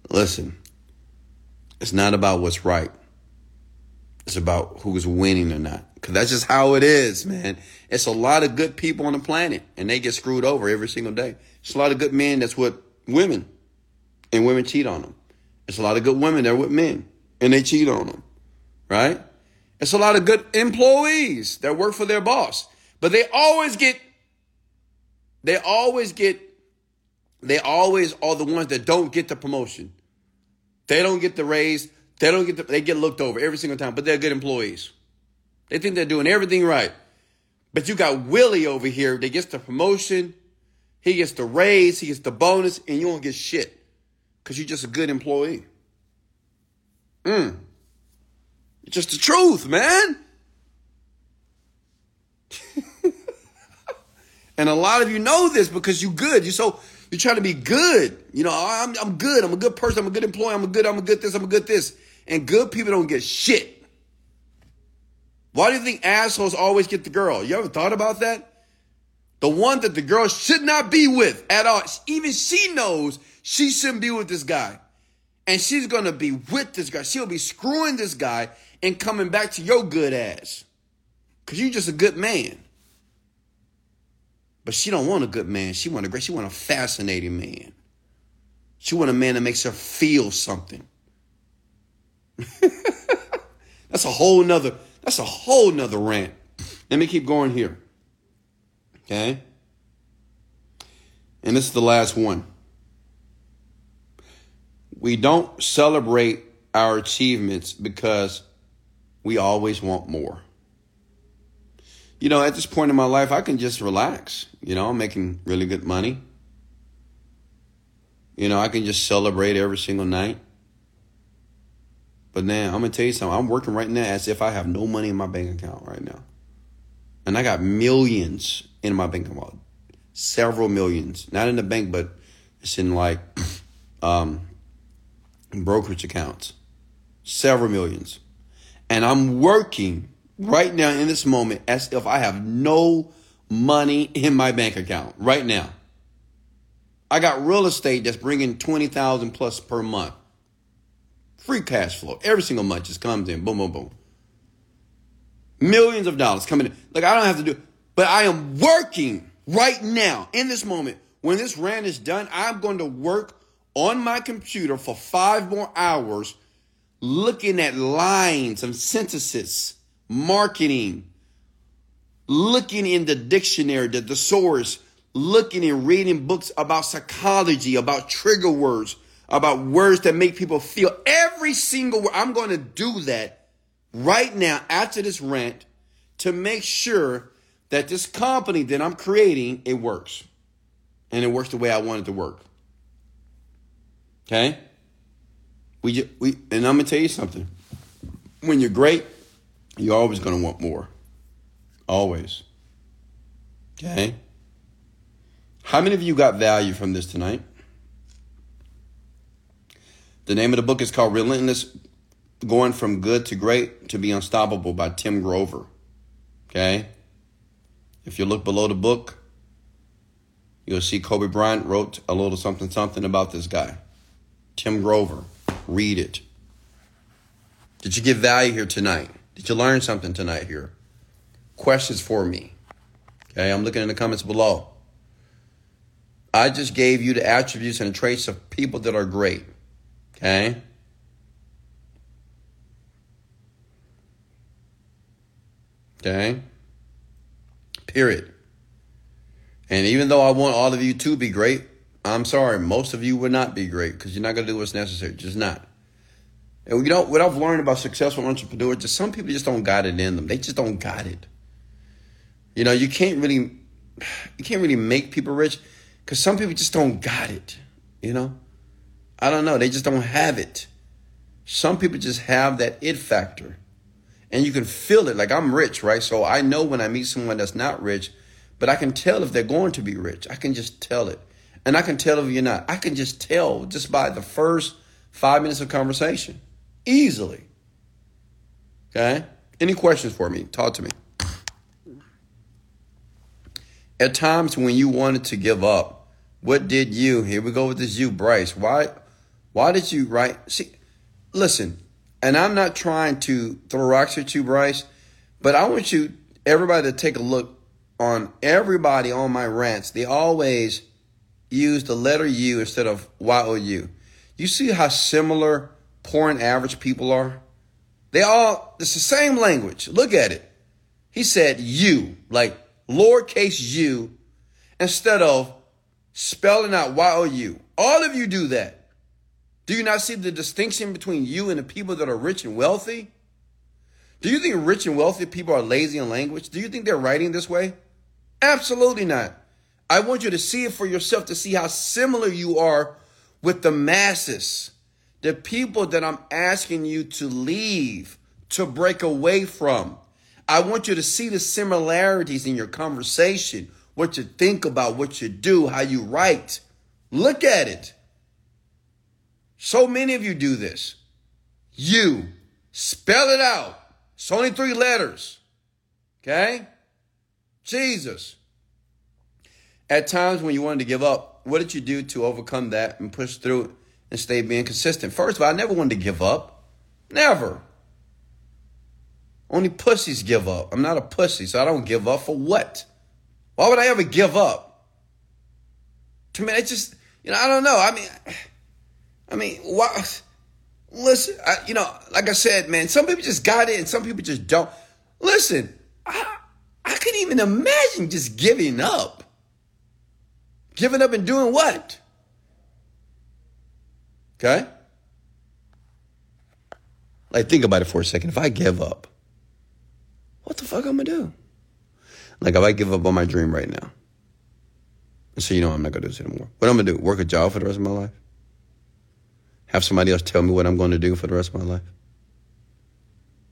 Listen. It's not about what's right. It's about who's winning or not. Because that's just how it is, man. It's a lot of good people on the planet, and they get screwed over every single day. It's a lot of good men that's with women, and women cheat on them. It's a lot of good women that are with men, and they cheat on them, right? It's a lot of good employees that work for their boss, but they always get, they always get, they always are the ones that don't get the promotion. They don't get the raise. They don't get the, they get looked over every single time, but they're good employees. They think they're doing everything right. But you got Willie over here that gets the promotion. He gets the raise. He gets the bonus. And you won't get shit because you're just a good employee. Mm. It's just the truth, man. And a lot of you know this because you're good. You're so... You're trying to be good. You know, I'm, I'm good. I'm a good person. I'm a good employee. I'm a good, I'm a good this, I'm a good this. And good people don't get shit. Why do you think assholes always get the girl? You ever thought about that? The one that the girl should not be with at all. Even she knows she shouldn't be with this guy. And she's going to be with this guy. She'll be screwing this guy and coming back to your good ass. Because you're just a good man. But she don't want a good man. She want a great, she want a fascinating man. She want a man that makes her feel something. That's a whole nother, that's a whole nother rant. Let me keep going here. Okay? And this is the last one. We don't celebrate our achievements because we always want more. You know, at this point in my life, I can just relax. You know, I'm making really good money. You know, I can just celebrate every single night. But now, I'm going to tell you something. I'm working right now as if I have no money in my bank account right now. And I got millions in my bank account. Several millions. Not in the bank, but it's in like um, brokerage accounts. Several millions. And I'm working right now in this moment as if I have no money in my bank account right now. I got real estate that's bringing twenty thousand plus per month. Free cash flow. Every single month just comes in. Boom, boom, boom. Millions of dollars coming in. Like I don't have to do, but I am working right now in this moment. When this rant is done, I'm going to work on my computer for five more hours looking at lines and sentences. Marketing, looking in the dictionary, the thesaurus, looking and reading books about psychology, about trigger words, about words that make people feel every single word. I'm going to do that right now after this rant to make sure that this company that I'm creating, it works. And it works the way I want it to work. Okay? We, we, and I'm going to tell you something. When you're great, you're always going to want more. Always. Okay? How many of you got value from this tonight? The name of the book is called Relentless, Going from Good to Great to Be Unstoppable by Tim Grover. Okay? If you look below the book, you'll see Kobe Bryant wrote a little something, something about this guy. Tim Grover. Read it. Did you get value here tonight? Did you learn something tonight here? Questions for me. Okay, I'm looking in the comments below. I just gave you the attributes and the traits of people that are great. Okay? Okay? Period. And even though I want all of you to be great, I'm sorry, most of you will not be great because you're not going to do what's necessary. Just not. And you know what I've learned about successful entrepreneurs is some people just don't got it in them. They just don't got it. You know, you can't really, you can't really make people rich because some people just don't got it. You know, I don't know. They just don't have it. Some people just have that it factor and you can feel it. Like I'm rich, right? So I know when I meet someone that's not rich, but I can tell if they're going to be rich. I can just tell it. And I can tell if you're not. I can just tell just by the first five minutes of conversation. Easily. Okay? Any questions for me? Talk to me. At times when you wanted to give up, what did you? Here we go with this you, Bryce. Why why did you write? See, listen, and I'm not trying to throw rocks at you, Bryce, but I want you, everybody, to take a look on everybody on my rants. They always use the letter U instead of Y O U. You see how similar poor and average people are? They all, it's the same language. Look at it. He said you, like lowercase u, instead of spelling out Y O U. All of you do that. Do you not see the distinction between you and the people that are rich and wealthy? Do you think rich and wealthy people are lazy in language? Do you think they're writing this way? Absolutely not. I want you to see it for yourself, to see how similar you are with the masses, the people that I'm asking you to leave, to break away from. I want you to see the similarities in your conversation, what you think about, what you do, how you write. Look at it. So many of you do this. You spell it out. It's only three letters. Okay? Jesus. At times when you wanted to give up, what did you do to overcome that and push through it and stay being consistent? First of all, I never wanted to give up. Never. Only pussies give up. I'm not a pussy, so I don't give up for what? Why would I ever give up? To me, it's just, you know, I don't know. I mean, I mean, why? Listen, I, you know, like I said, man, some people just got it and some people just don't. Listen, I, I couldn't even imagine just giving up. Giving up and doing what? Okay? Like, think about it for a second. If I give up, what the fuck I'm going to do? Like, if I give up on my dream right now, and so you know I'm not going to do this anymore, what I'm going to do? Work a job for the rest of my life? Have somebody else tell me what I'm going to do for the rest of my life?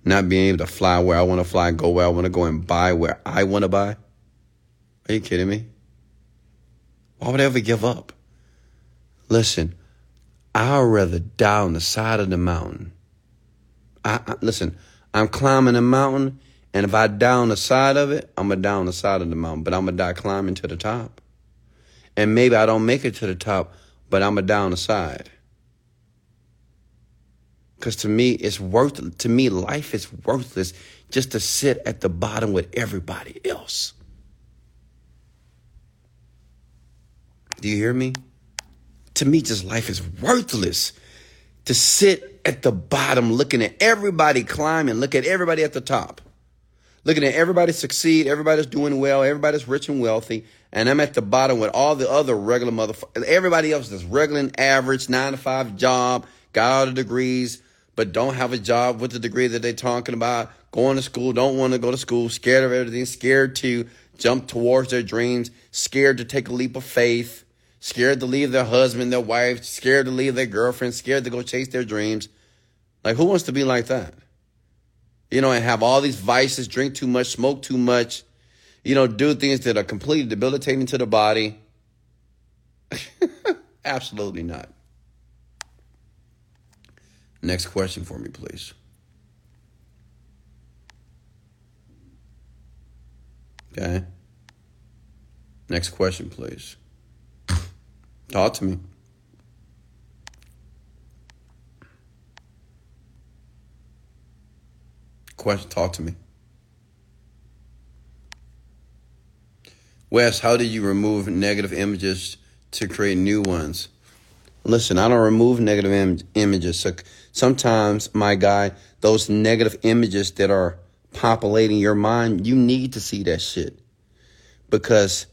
Not being able to fly where I want to fly, go where I want to go, and buy where I want to buy? Are you kidding me? Why would I ever give up? Listen, I'd rather die on the side of the mountain. I, I listen, I'm climbing a mountain, and if I die on the side of it, I'm going to die on the side of the mountain, but I'm going to die climbing to the top. And maybe I don't make it to the top, but I'm going to die on the side. Because to me, it's worth, to me, life is worthless just to sit at the bottom with everybody else. Do you hear me? To me, just life is worthless to sit at the bottom looking at everybody climbing, look at everybody at the top. Looking at everybody succeed, everybody's doing well, everybody's rich and wealthy, and I'm at the bottom with all the other regular motherfuckers, everybody else that's regular and average, nine to five job, got all the degrees, but don't have a job with the degree that they're talking about, going to school, don't want to go to school, scared of everything, scared to jump towards their dreams, scared to take a leap of faith, scared to leave their husband, their wife, scared to leave their girlfriend, scared to go chase their dreams. Like, who wants to be like that? You know, and have all these vices, drink too much, smoke too much, you know, do things that are completely debilitating to the body. Absolutely not. Next question for me, please. Okay. Next question, please. Talk to me. Question, talk to me. Wes, how do you remove negative images to create new ones? Listen, I don't remove negative Im- images. So sometimes, my guy, those negative images that are populating your mind, you need to see that shit. Because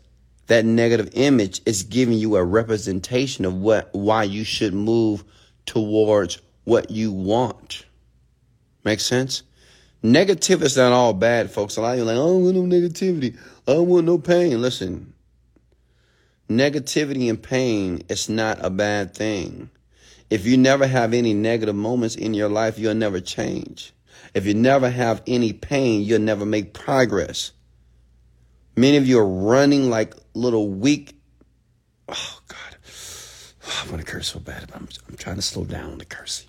that negative image is giving you a representation of what, why you should move towards what you want. Make sense? Negative is not all bad, folks. A lot of you are like, I don't want no negativity. I don't want no pain. Listen, negativity and pain is not a bad thing. If you never have any negative moments in your life, you'll never change. If you never have any pain, you'll never make progress. Many of you are running like little weak. Oh, God. I want to curse so bad, but I'm, I'm trying to slow down the cursing.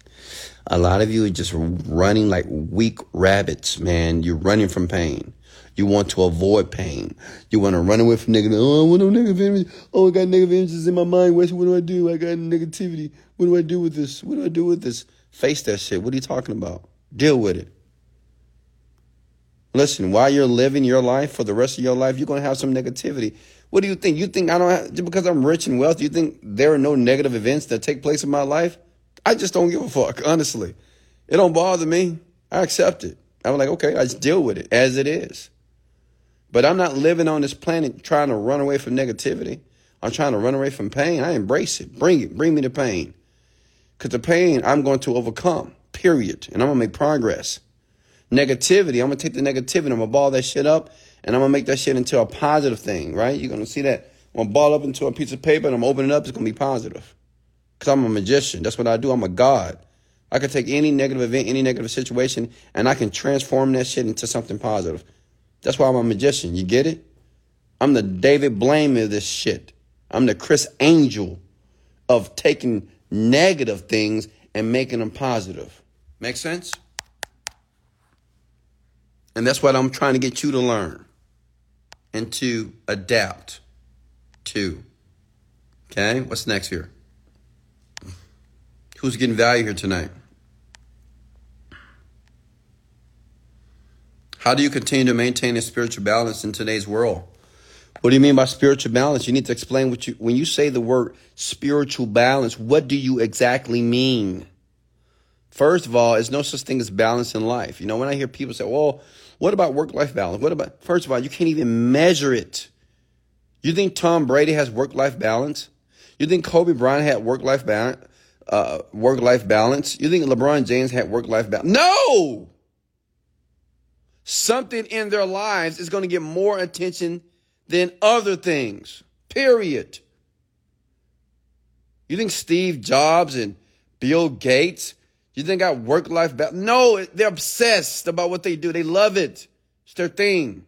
A lot of you are just running like weak rabbits, man. You're running from pain. You want to avoid pain. You want to run away from negative. Oh, I want no negative images. Oh, I got negative images in my mind. What do I do? I got negativity. What do I do with this? What do I do with this? Face that shit. What are you talking about? Deal with it. Listen, while you're living your life for the rest of your life, you're going to have some negativity. What do you think? You think I don't have, just because I'm rich and wealthy, you think there are no negative events that take place in my life? I just don't give a fuck, honestly. It don't bother me. I accept it. I'm like, okay, I just deal with it as it is. But I'm not living on this planet trying to run away from negativity. I'm trying to run away from pain. I embrace it. Bring it. Bring me the pain. Because the pain I'm going to overcome, period. And I'm going to make progress. Negativity, I'm going to take the negativity. I'm going to ball that shit up. And I'm going to make that shit into a positive thing, right? You're going to see that. I'm going to ball up into a piece of paper. And I'm going to open it up. It's going to be positive. Because I'm a magician. That's what I do. I'm a god. I can take any negative event, any negative situation, and I can transform that shit into something positive. That's why I'm a magician. You get it? I'm the David Blaine of this shit. I'm the Chris Angel of taking negative things and making them positive. Make sense? And that's what I'm trying to get you to learn and to adapt to. Okay? What's next here? Who's getting value here tonight? How do you continue to maintain a spiritual balance in today's world? What do you mean by spiritual balance? You need to explain what you, when you say the word spiritual balance, what do you exactly mean? First of all, there's no such thing as balance in life. You know, when I hear people say, well, what about work-life balance? What about, first of all, you can't even measure it. You think Tom Brady has work-life balance? You think Kobe Bryant had work-life balance? Uh, work-life balance? You think LeBron James had work-life balance? No! Something in their lives is going to get more attention than other things, period. You think Steve Jobs and Bill Gates, you think I work-life balance? No, they're obsessed about what they do. They love it. It's their thing.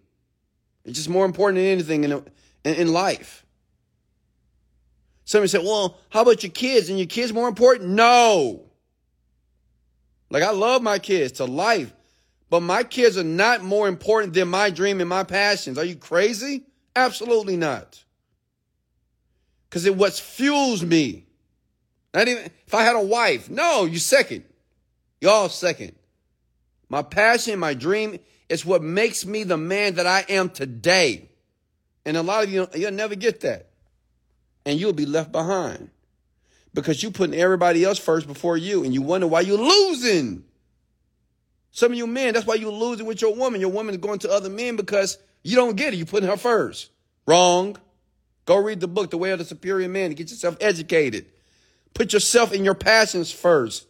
It's just more important than anything in, in, in life. Somebody said, well, how about your kids? And your kids more important? No. Like, I love my kids to life. But my kids are not more important than my dream and my passions. Are you crazy? Absolutely not. Because it what fuels me. Not even if I had a wife. No, you second. Y'all second. My passion, my dream is what makes me the man that I am today. And a lot of you, you'll never get that. And you'll be left behind. Because you're putting everybody else first before you. And you wonder why you're losing. Some of you men, that's why you're losing with your woman. Your woman is going to other men because you don't get it. You're putting her first. Wrong. Go read the book, The Way of the Superior Man, to get yourself educated. Put yourself and your passions first.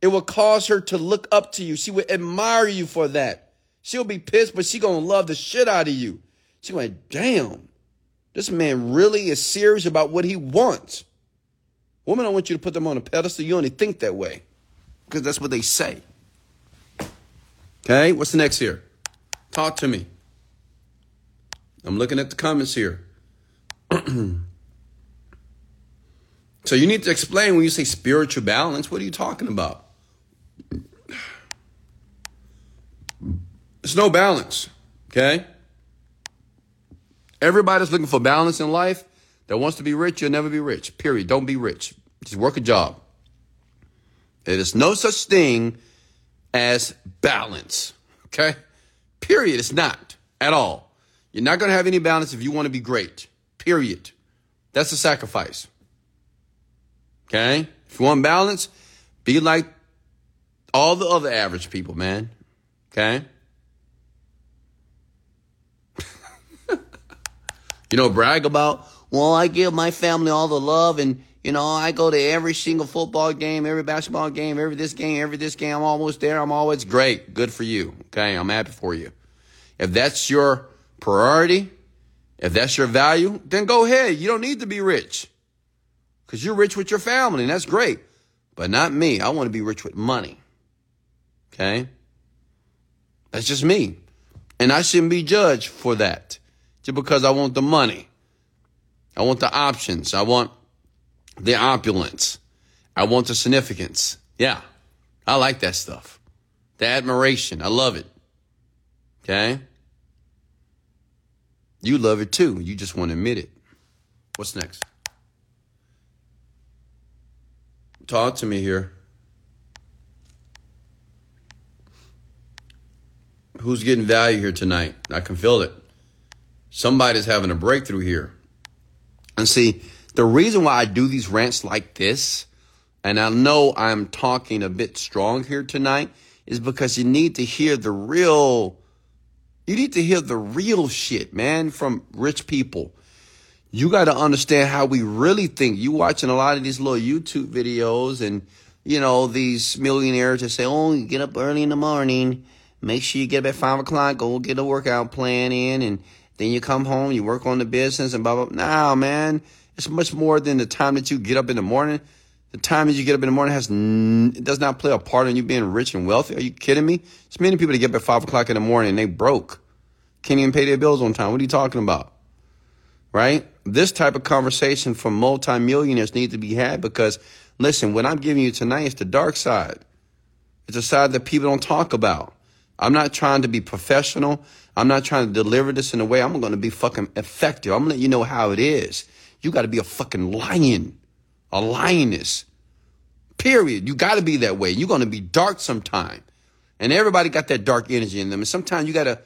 It will cause her to look up to you. She will admire you for that. She'll be pissed, but she's going to love the shit out of you. She's going, damn, this man really is serious about what he wants. Woman, I want you to put them on a pedestal. You only think that way because that's what they say. Okay, what's the next here? Talk to me. I'm looking at the comments here. So you need to explain when you say spiritual balance, what are you talking about? There's no balance, okay? Everybody's looking for balance in life that wants to be rich, you'll never be rich, period. Don't be rich. Just work a job. There is no such thing as balance, okay? Period. It's not at all. You're not going to have any balance if you want to be great, period. That's a sacrifice, okay? If you want balance, be like all the other average people, man, okay? You know, brag about, well, I give my family all the love and you know, I go to every single football game, every basketball game, every this game, every this game. I'm almost there. I'm always great. Good for you. Okay, I'm happy for you. If that's your priority, if that's your value, then go ahead. You don't need to be rich because you're rich with your family, and that's great. But not me. I want to be rich with money. Okay? That's just me. And I shouldn't be judged for that just because I want the money. I want the options. I want the opulence. I want the significance. Yeah, I like that stuff. The admiration. I love it. Okay? You love it too. You just want to admit it. What's next? Talk to me here. Who's getting value here tonight? I can feel it. Somebody's having a breakthrough here. And see, the reason why I do these rants like this, and I know I'm talking a bit strong here tonight, is because you need to hear the real, you need to hear the real shit, man, from rich people. You got to understand how we really think. You watching a lot of these little YouTube videos and, you know, these millionaires that say, oh, you get up early in the morning. Make sure you get up at five o'clock. Go get a workout plan in. And then you come home. You work on the business and blah, blah, blah. Nah, man. It's much more than the time that you get up in the morning. The time that you get up in the morning has n- it does not play a part in you being rich and wealthy. Are you kidding me? There's many people that get up at five o'clock in the morning and they broke. Can't even pay their bills on time. What are you talking about? Right? This type of conversation from multimillionaires need to be had because, listen, what I'm giving you tonight is the dark side. It's a side that people don't talk about. I'm not trying to be professional. I'm not trying to deliver this in a way I'm going to be fucking effective. I'm going to let you know how it is. You got to be a fucking lion, a lioness, period. You got to be that way. You're going to be dark sometime. And everybody got that dark energy in them. And sometimes you got to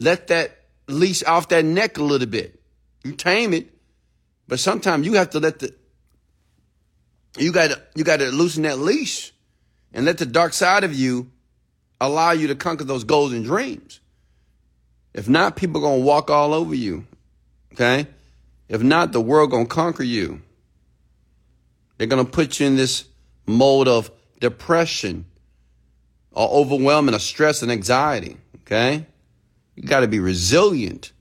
let that leash off that neck a little bit. You tame it, but sometimes you have to let the, you got to, you got to loosen that leash and let the dark side of you allow you to conquer those goals and dreams. If not, people going to walk all over you, okay? If not, the world going to conquer you. They're going to put you in this mode of depression or overwhelming or stress and anxiety, okay? You got to be resilient.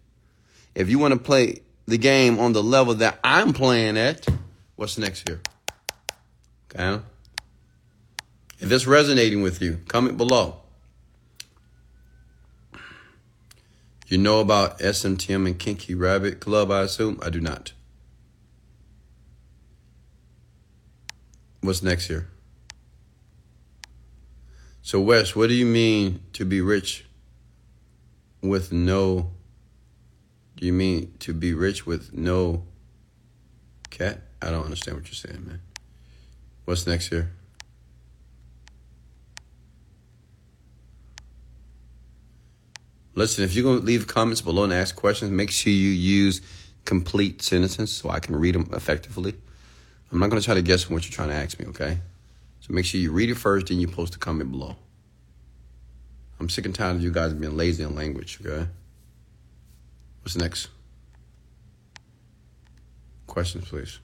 If you want to play the game on the level that I'm playing at, what's next here? Okay. If it's resonating with you, comment below. You know about S M T M and Kinky Rabbit Club, I assume? I do not. What's next here? So, Wes, what do you mean to be rich with no... You mean to be rich with no cat? I don't understand what you're saying, man. What's next here? Listen, if you're going to leave comments below and ask questions, make sure you use complete sentences so I can read them effectively. I'm not going to try to guess what you're trying to ask me, okay? So make sure you read it first, then you post a comment below. I'm sick and tired of you guys being lazy in language, okay? What's next? Questions, please.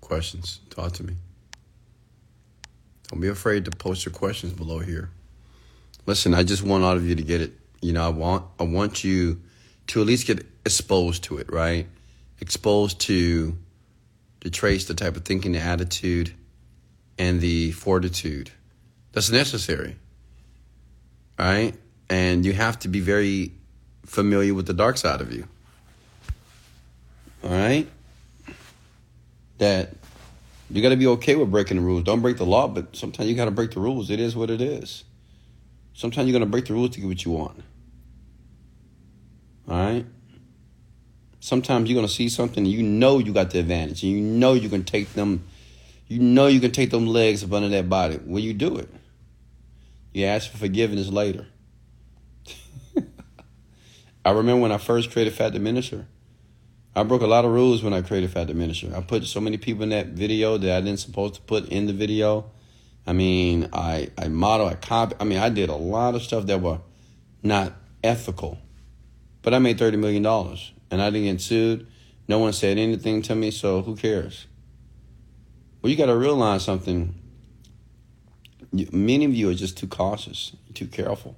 Questions. Talk to me. Don't be afraid to post your questions below here. Listen, I just want all of you to get it. You know, I want I want you to at least get exposed to it, right? Exposed to the traits, the type of thinking, the attitude, and the fortitude that's necessary, all right? And you have to be very familiar with the dark side of you, all right? That you got to be okay with breaking the rules. Don't break the law, but sometimes you got to break the rules. It is what it is. Sometimes you're going to break the rules to get what you want, all right? Sometimes you're going to see something and you know you got the advantage, and you know you can take them. You know you can take them legs up under that body. When you do it, you ask for forgiveness later. I remember when I first created Fat Diminisher. I broke a lot of rules when I created Fat Diminisher. I put so many people in that video that I didn't supposed to put in the video. I mean, I, I model, I copy. I mean, I did a lot of stuff that were not ethical. But I made thirty million dollars, and I didn't get sued. No one said anything to me, so who cares? Well, you got to realize something. Many of you are just too cautious, too careful.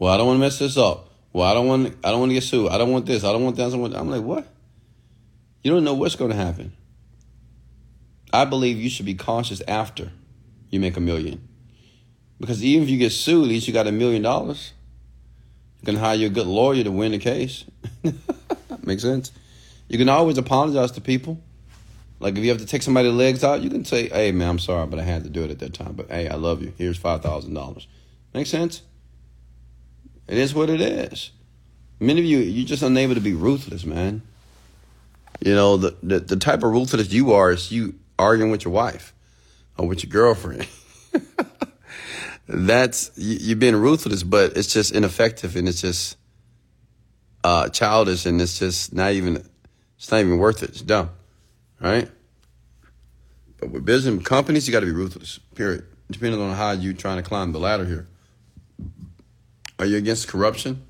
Well, I don't want to mess this up. Well, I don't want. I don't want to get sued. I don't want this. I don't want that. I don't want that. I'm like, what? You don't know what's going to happen. I believe you should be cautious after you make a million, because even if you get sued, at least you got a million dollars. You can hire a good lawyer to win the case. Makes sense. You can always apologize to people. Like, if you have to take somebody's legs out, you can say, hey, man, I'm sorry, but I had to do it at that time. But, hey, I love you. Here's five thousand dollars. Make sense? It is what it is. Many of you, you're just unable to be ruthless, man. You know, the, the, the type of ruthless you are is you arguing with your wife or with your girlfriend. That's, you, you're being ruthless, but it's just ineffective, and it's just uh, childish, and it's just not even, it's not even worth it. It's dumb. Right? But with business and companies, you got to be ruthless, period. Depending on how you're trying to climb the ladder here. Are you against corruption?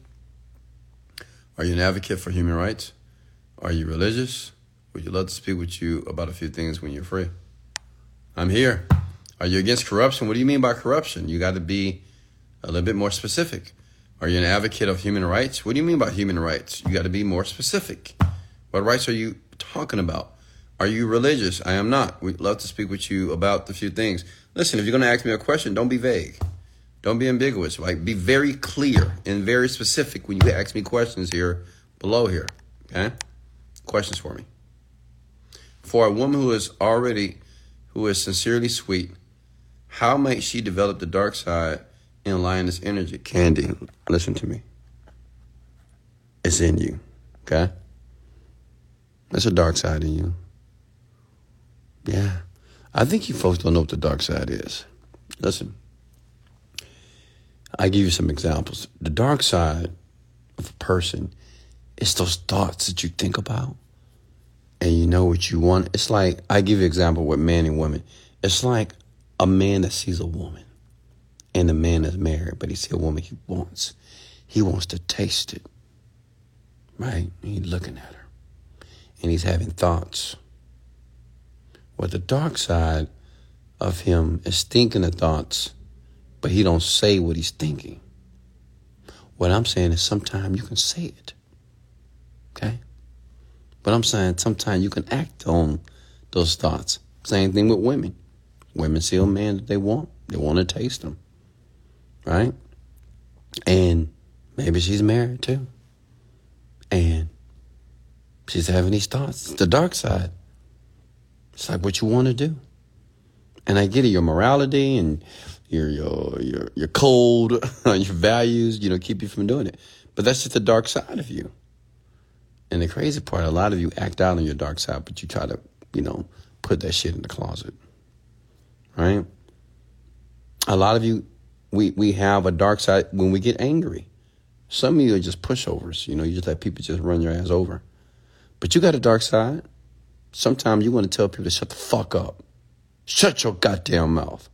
Are you an advocate for human rights? Are you religious? Would you love to speak with you about a few things when you're free? I'm here. Are you against corruption? What do you mean by corruption? You got to be a little bit more specific. Are you an advocate of human rights? What do you mean by human rights? You got to be more specific. What rights are you talking about? Are you religious? I am not. We'd love to speak with you about the few things. Listen, if you're going to ask me a question, don't be vague. Don't be ambiguous. Like, be very clear and very specific when you ask me questions here below here. Okay? Questions for me. For a woman who is already, who is sincerely sweet, how might she develop the dark side in lioness energy? Candy, listen to me. It's in you. Okay? That's a dark side in you. Yeah, I think you folks don't know what the dark side is. Listen, I give you some examples. The dark side of a person is those thoughts that you think about and you know what you want. It's like, I give you an example with men and women. It's like a man that sees a woman and the man is married, but he sees a woman he wants. He wants to taste it, right? And he's looking at her and he's having thoughts. But the dark side of him is thinking the thoughts, but he don't say what he's thinking. What I'm saying is sometimes you can say it, okay? But I'm saying sometimes you can act on those thoughts. Same thing with women. Women see a man that they want. They want to taste him, right? And maybe she's married too. And she's having these thoughts. It's the dark side. It's like what you want to do. And I get it, your morality and your your your, your code, your values, you know, keep you from doing it. But that's just the dark side of you. And the crazy part, a lot of you act out on your dark side, but you try to, you know, put that shit in the closet. Right? A lot of you, we, we have a dark side when we get angry. Some of you are just pushovers. You know, you just let people just run your ass over. But you got a dark side. Sometimes you want to tell people to shut the fuck up. Shut your goddamn mouth.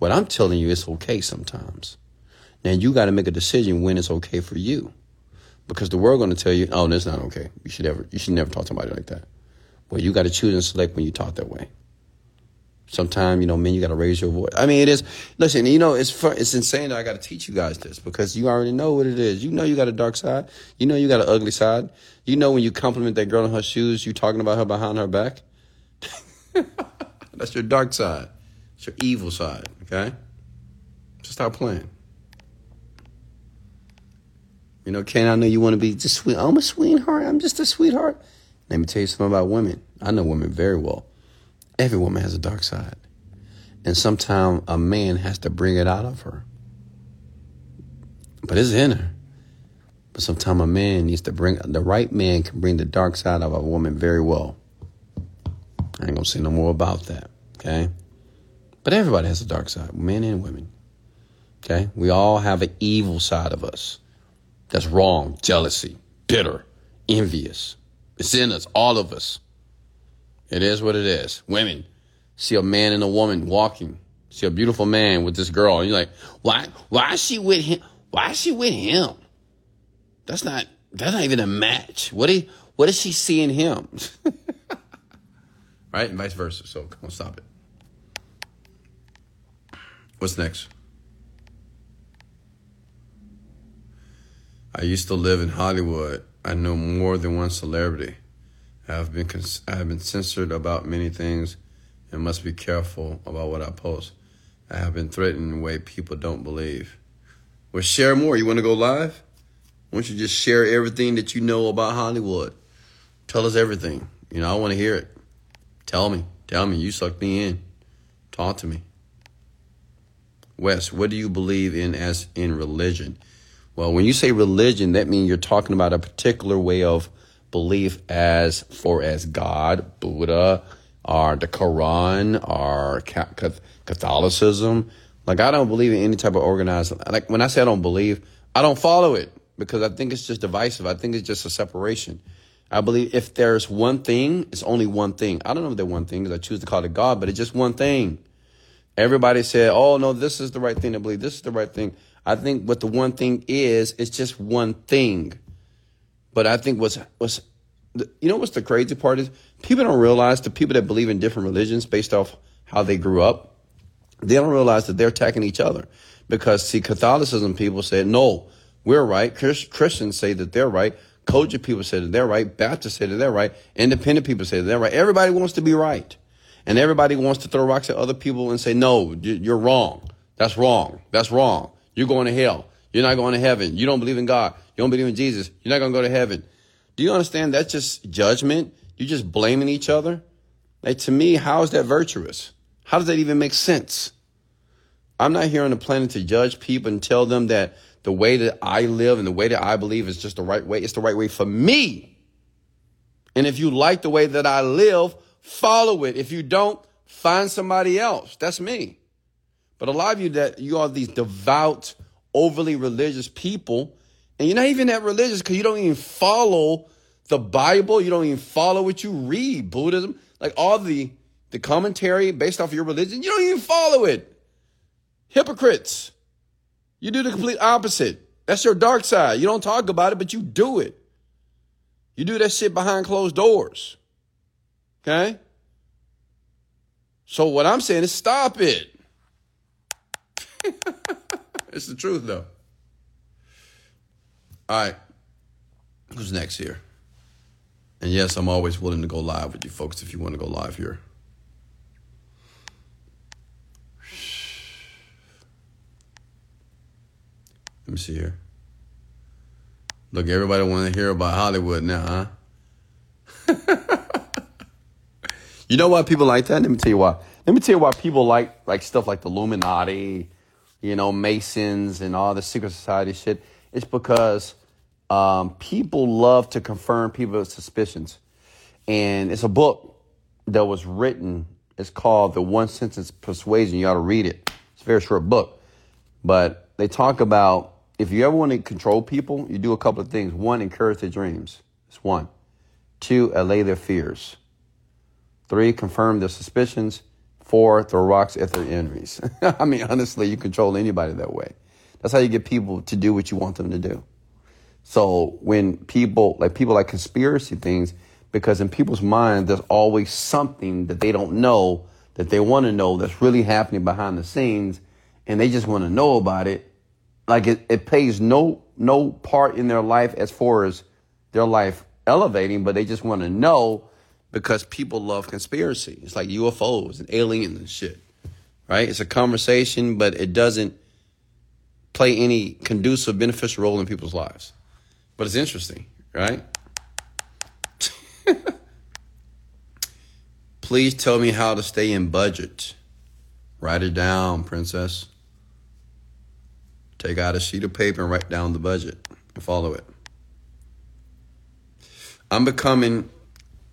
What I'm telling you, it's okay sometimes. Now, you got to make a decision when it's okay for you. Because the world going to tell you, oh, that's not okay. You should, ever, you should never talk to somebody like that. Well, you got to choose and select when you talk that way. Sometimes, you know, men, you got to raise your voice. I mean, it is. Listen, you know, it's fun, it's insane that I got to teach you guys this because you already know what it is. You know you got a dark side. You know you got an ugly side. You know when you compliment that girl in her shoes, you talking about her behind her back. That's your dark side. It's your evil side, okay? So stop playing. You know, Ken, I know you want to be just sweet. I'm a sweetheart. I'm just a sweetheart. Let me tell you something about women. I know women very well. Every woman has a dark side. And sometimes a man has to bring it out of her. But it's in her. But sometimes a man needs to bring, the right man can bring the dark side of a woman very well. I ain't going to say no more about that, okay? But everybody has a dark side, men and women, okay? We all have an evil side of us. That's wrong, jealousy, bitter, envious. It's in us, all of us. It is what it is. Women see a man and a woman walking, see a beautiful man with this girl, and you're like, why? Why is she with him? Why is she with him? That's not. That's not even a match. What is? What is she seeing him? Right, and vice versa. So come on, stop it. What's next? I used to live in Hollywood. I know more than one celebrity. I've been cons- I have been censored about many things and must be careful about what I post. I have been threatened in a way people don't believe. Well, share more. You want to go live? Why don't you just share everything that you know about Hollywood? Tell us everything. You know, I want to hear it. Tell me. Tell me. You sucked me in. Talk to me. Wes, what do you believe in as in religion? Well, when you say religion, that means you're talking about a particular way of belief as far as God, Buddha, or the Quran, or Catholicism. Like, I don't believe in any type of organized. Like, when I say I don't believe, I don't follow it because I think it's just divisive. I think it's just a separation. I believe if there's one thing, it's only one thing. I don't know if there's one thing because I choose to call it God, but it's just one thing. Everybody said, oh, no, this is the right thing to believe. This is the right thing. I think what the one thing is, it's just one thing. But I think what's, what's you know what's the crazy part is? People don't realize the people that believe in different religions based off how they grew up, they don't realize that they're attacking each other. Because, see, Catholicism people said, no, we're right. Christians say that they're right. Kojic people say that they're right. Baptists say that they're right. Independent people say that they're right. Everybody wants to be right. And everybody wants to throw rocks at other people and say, no, you're wrong. That's wrong. That's wrong. You're going to hell. You're not going to heaven. You don't believe in God. You don't believe in Jesus. You're not going to go to heaven. Do you understand? That's just judgment. You're just blaming each other. Like, to me, how is that virtuous? How does that even make sense? I'm not here on the planet to judge people and tell them that the way that I live and the way that I believe is just the right way. It's the right way for me. And if you like the way that I live, follow it. If you don't, find somebody else. That's me. But a lot of you that you are these devout, overly religious people, and you're not even that religious because you don't even follow the Bible. You don't even follow what you read, Buddhism, like all the, the commentary based off your religion. You don't even follow it. Hypocrites. You do the complete opposite. That's your dark side. You don't talk about it, but you do it. You do that shit behind closed doors. Okay? So what I'm saying is stop it. It's the truth, though. All right. Who's next here? And yes, I'm always willing to go live with you folks if you want to go live here. Let me see here. Look, everybody want to hear about Hollywood now, huh? You know why people like that? Let me tell you why. Let me tell you why people like like stuff like the Illuminati, you know, Masons and all the secret society shit. It's because um, people love to confirm people's suspicions. And it's a book that was written. It's called The One Sentence Persuasion. You ought to read it. It's a very short book. But they talk about if you ever want to control people, you do a couple of things. One, encourage their dreams. That's one. Two, allay their fears. Three, confirm their suspicions. Four, throw rocks at their enemies. I mean, honestly, you control anybody that way. That's how you get people to do what you want them to do. So when people like people like conspiracy things, because in people's mind, there's always something that they don't know that they want to know that's really happening behind the scenes. And they just want to know about it. Like it, it plays no no part in their life as far as their life elevating, but they just want to know. Because people love conspiracy. It's like U F Os and aliens and shit, right? It's a conversation, but it doesn't play any conducive, beneficial role in people's lives. But it's interesting, right? Please tell me how to stay in budget. Write it down, princess. Take out a sheet of paper and write down the budget and follow it. I'm becoming...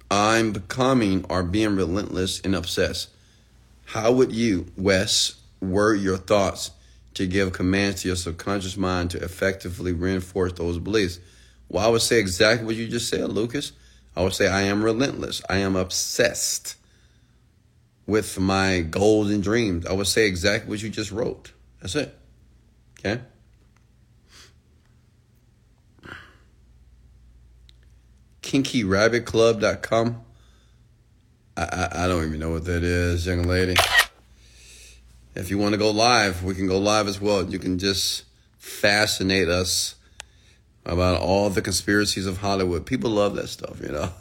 I'm becoming or being relentless and obsessed. How would you, Wes, word your thoughts to give commands to your subconscious mind to effectively reinforce those beliefs? Well, I would say exactly what you just said, Lucas. I would say I am relentless. I am obsessed with my goals and dreams. I would say exactly what you just wrote. That's it. Okay? kinky rabbit club dot com. I, I I don't even know what that is, young lady. If you want to go live, we can go live as well. You can just fascinate us about all the conspiracies of Hollywood. People love that stuff, you know.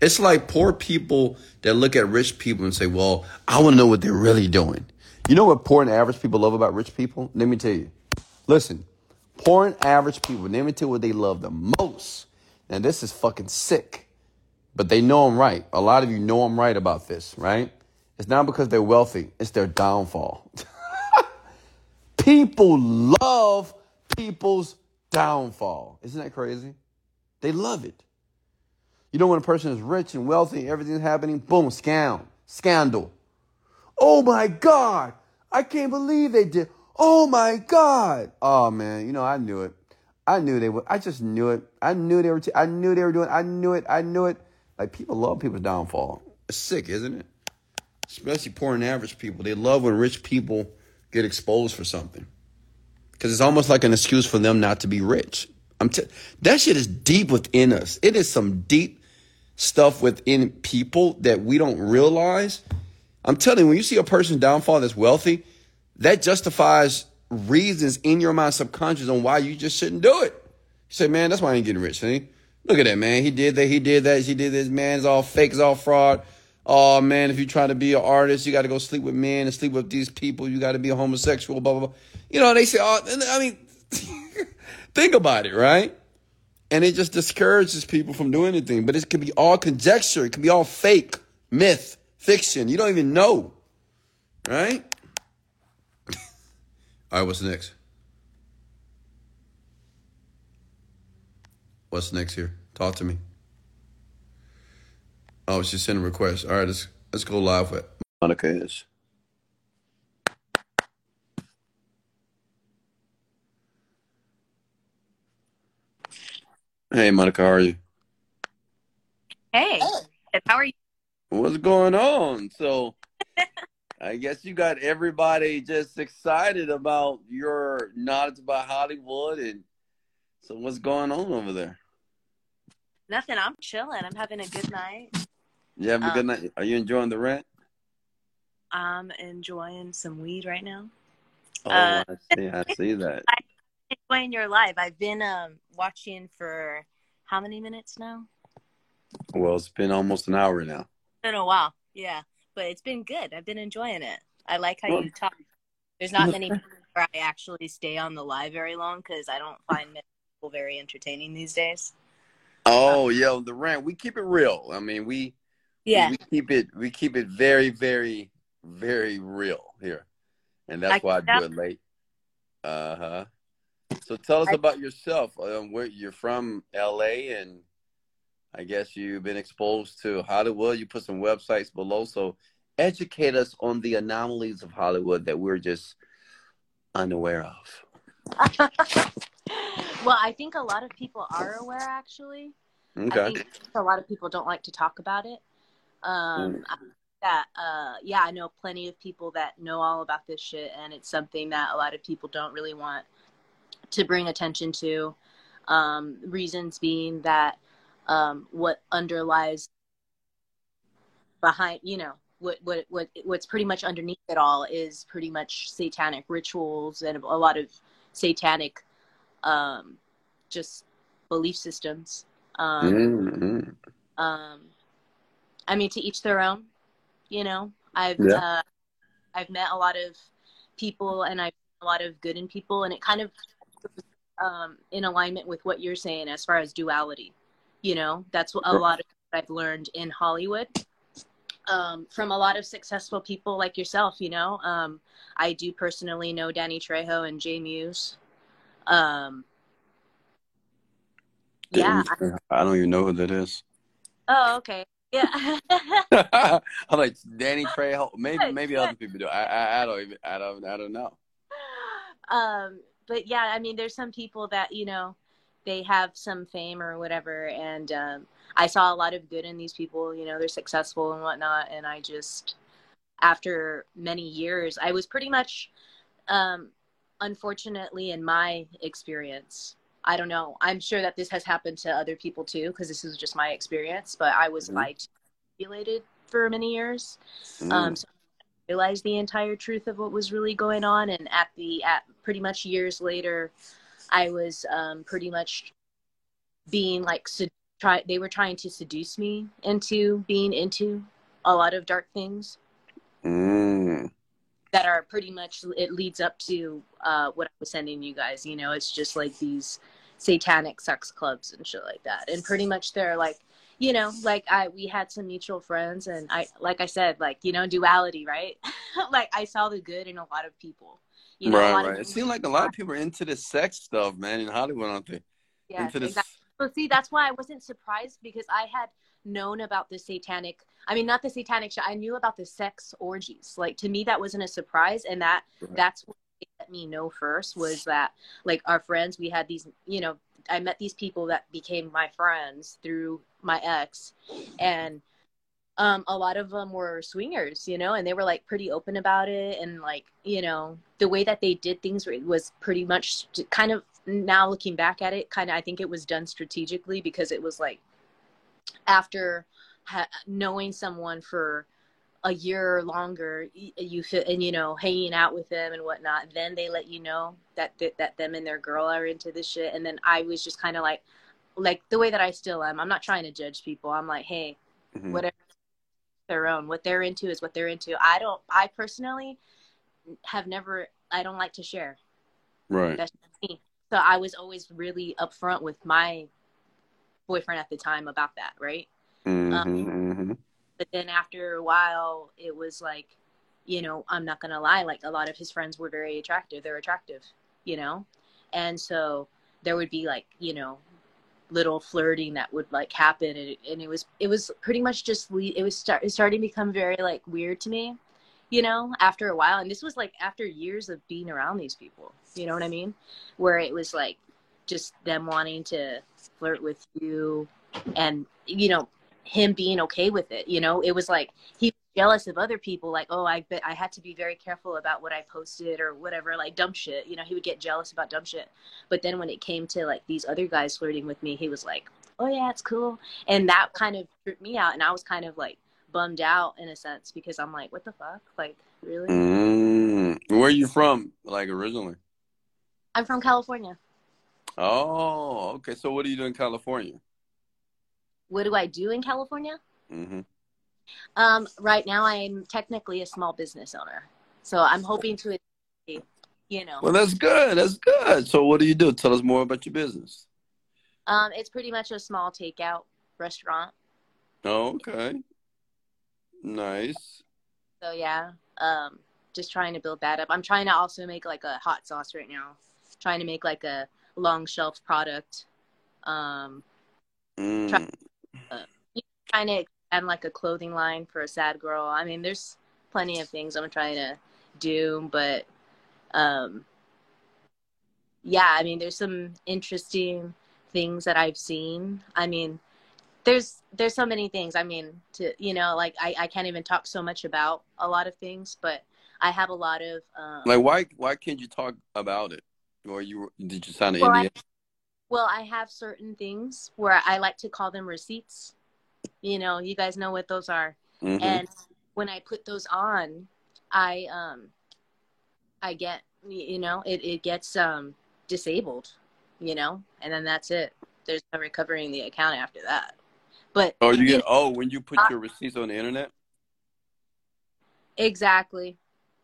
It's like poor people that look at rich people and say, well, I want to know what they're really doing. You know what poor and average people love about rich people? Let me tell you. Listen, poor and average people, let me tell you what they love the most. And this is fucking sick. But they know I'm right. A lot of you know I'm right about this, right? It's not because they're wealthy. It's their downfall. People love people's downfall. Isn't that crazy? They love it. You know when a person is rich and wealthy, everything's happening, boom, scam, scandal. Oh, my God. I can't believe they did. Oh, my God. Oh, man. You know, I knew it. I knew they would. I just knew it. I knew they were. T- I knew they were doing. I knew it. I knew it. Like, people love people's downfall. It's sick, isn't it? Especially poor and average people. They love when rich people get exposed for something. Because it's almost like an excuse for them not to be rich. I'm t- That shit is deep within us. It is some deep stuff within people that we don't realize. I'm telling you, when you see a person downfall that's wealthy, that justifies reasons in your mind subconscious on why you just shouldn't do it. You say, man, that's why I ain't getting rich. See? Look at that, man. He did that. He did that. She did this. Man, it's all fake. It's all fraud. Oh, man, if you try to be an artist, you got to go sleep with men and sleep with these people. You got to be a homosexual, blah, blah, blah. You know, they say, oh, I mean, think about it, right? And it just discourages people from doing anything. But it could be all conjecture. It could be all fake, myth, fiction. You don't even know, right? All right, what's next? What's next here? Talk to me. Oh, she's sending requests. All right, let's let's go live with Monica is. Hey, Monica, how are you? Hey, how are you? What's going on? So. I guess you got everybody just excited about your knowledge about Hollywood. And so what's going on over there? Nothing. I'm chilling. I'm having a good night. You having um, a good night? Are you enjoying the rent? I'm enjoying some weed right now. Oh, uh, I see. I see that. I'm enjoying your live. I've been um, watching for how many minutes now? Well, it's been almost an hour now. It's been a while. Yeah. But it's been good. I've been enjoying it. I like how you talk. There's not many people where I actually stay on the live very long because I don't find many people very entertaining these days. Oh, um, yo, the rant. We keep it real. I mean, we yeah we keep it we keep it very, very, very real here, and that's I why I do it late. Uh huh. So tell us I, about yourself. Um, where you're from, L A, and I guess you've been exposed to Hollywood. You put some websites below. So educate us on the anomalies of Hollywood that we're just unaware of. Well, I think a lot of people are aware, actually. Okay. I think a lot of people don't like to talk about it. Um, mm. I think that, uh, yeah, I know plenty of people that know all about this shit, and it's something that a lot of people don't really want to bring attention to. Um, reasons being that Um, what underlies behind, you know, what, what, what, what's pretty much underneath it all is pretty much satanic rituals and a lot of satanic, um, just belief systems. Um, mm-hmm. um, I mean, to each their own, you know, I've, yeah. uh, I've met a lot of people and I've met a lot of good in people, and it kind of, um, in alignment with what you're saying, as far as duality. You know, that's a lot of what I've learned in Hollywood um, from a lot of successful people like yourself, you know. Um, I do personally know Danny Trejo and Jay Muse. Um, yeah. I don't even know who that is. Oh, okay. Yeah. I'm like, Danny Trejo. Maybe maybe other people do. I, I I don't even I don't I don't know. Um, but yeah, I mean, there's some people that, you know, they have some fame or whatever. And um, I saw a lot of good in these people, you know, they're successful and whatnot. And I just, after many years, I was pretty much, um, unfortunately, in my experience, I don't know, I'm sure that this has happened to other people too, because this is just my experience, but I was mm-hmm. like manipulated for many years. Mm-hmm. Um, so I realized the entire truth of what was really going on. And at the, at pretty much years later, I was um, pretty much being like, sed- try- they were trying to seduce me into being into a lot of dark things mm. that are pretty much, it leads up to uh, what I was sending you guys. You know, it's just like these satanic sex clubs and shit like that. And pretty much they're like, you know, like I, we had some mutual friends, and I, like I said, like, you know, duality, right? Like I saw the good in a lot of people. You know, right, right. It seems like a lot of people are into the sex stuff, man, in Hollywood, aren't they? Yeah, into exactly. So see, that's why I wasn't surprised, because I had known about the satanic, I mean, not the satanic show. I knew about the sex orgies. Like, to me, that wasn't a surprise. And that, right. that's what they let me know first, was that, like, our friends, we had these, you know, I met these people that became my friends through my ex. And um, a lot of them were swingers, you know, and they were, like, pretty open about it. And, like, you know, the way that they did things was pretty much kind of, now looking back at it, kind of, I think it was done strategically, because it was, like, after ha- knowing someone for a year or longer, you fit, and, you know, hanging out with them and whatnot, then they let you know that th- that them and their girl are into this shit. And then I was just kind of like, like the way that I still am, I'm not trying to judge people. I'm like, hey, mm-hmm. whatever, their own, what they're into is what they're into. I don't, I personally have never, I don't like to share. Right. That's me. So I was always really upfront with my boyfriend at the time about that, right? Mm-hmm, um, mm-hmm. But then after a while, it was like, you know, I'm not gonna lie, like a lot of his friends were very attractive. They're attractive, you know? And so there would be like, you know, little flirting that would like happen. And it, and it was it was pretty much just, it was start, it starting to become very like weird to me, you know, after a while. And this was like after years of being around these people, you know what I mean? Where it was like just them wanting to flirt with you and, you know, him being okay with it. You know, it was like he was jealous of other people, like, oh, I bet I had to be very careful about what I posted or whatever, like dumb shit, you know, he would get jealous about dumb shit. But then when it came to like these other guys flirting with me, he was like, oh yeah, it's cool. And that kind of tripped me out, and I was kind of like bummed out in a sense, because I'm like, what the fuck, like really? Mm. Where are you from, like, originally? I'm from California. Oh, okay. So what do you do in California? What do I do in California? Mm-hmm. Um, right now, I'm technically a small business owner. So I'm hoping to, you know. Well, that's good. That's good. So what do you do? Tell us more about your business. Um, it's pretty much a small takeout restaurant. Oh, okay. Nice. So, yeah. Um, just trying to build that up. I'm trying to also make, like, a hot sauce right now. Trying to make, like, a long shelf product. Um, mm. try, uh, trying to expand like a clothing line for a sad girl. I mean, there's plenty of things I'm trying to do, but um, yeah, I mean, there's some interesting things that I've seen. I mean, there's there's so many things. I mean, to you know, like I, I can't even talk so much about a lot of things, but I have a lot of um, like why why can't you talk about it? Or you did you sign an well, N D A? I, well, I have certain things where I like to call them receipts. You know, you guys know what those are. Mm-hmm. And when I put those on, I um, I get you know it it gets um disabled, you know, and then that's it. There's no recovering the account after that. But oh, you get it, oh when you put I, your receipts on the internet. Exactly,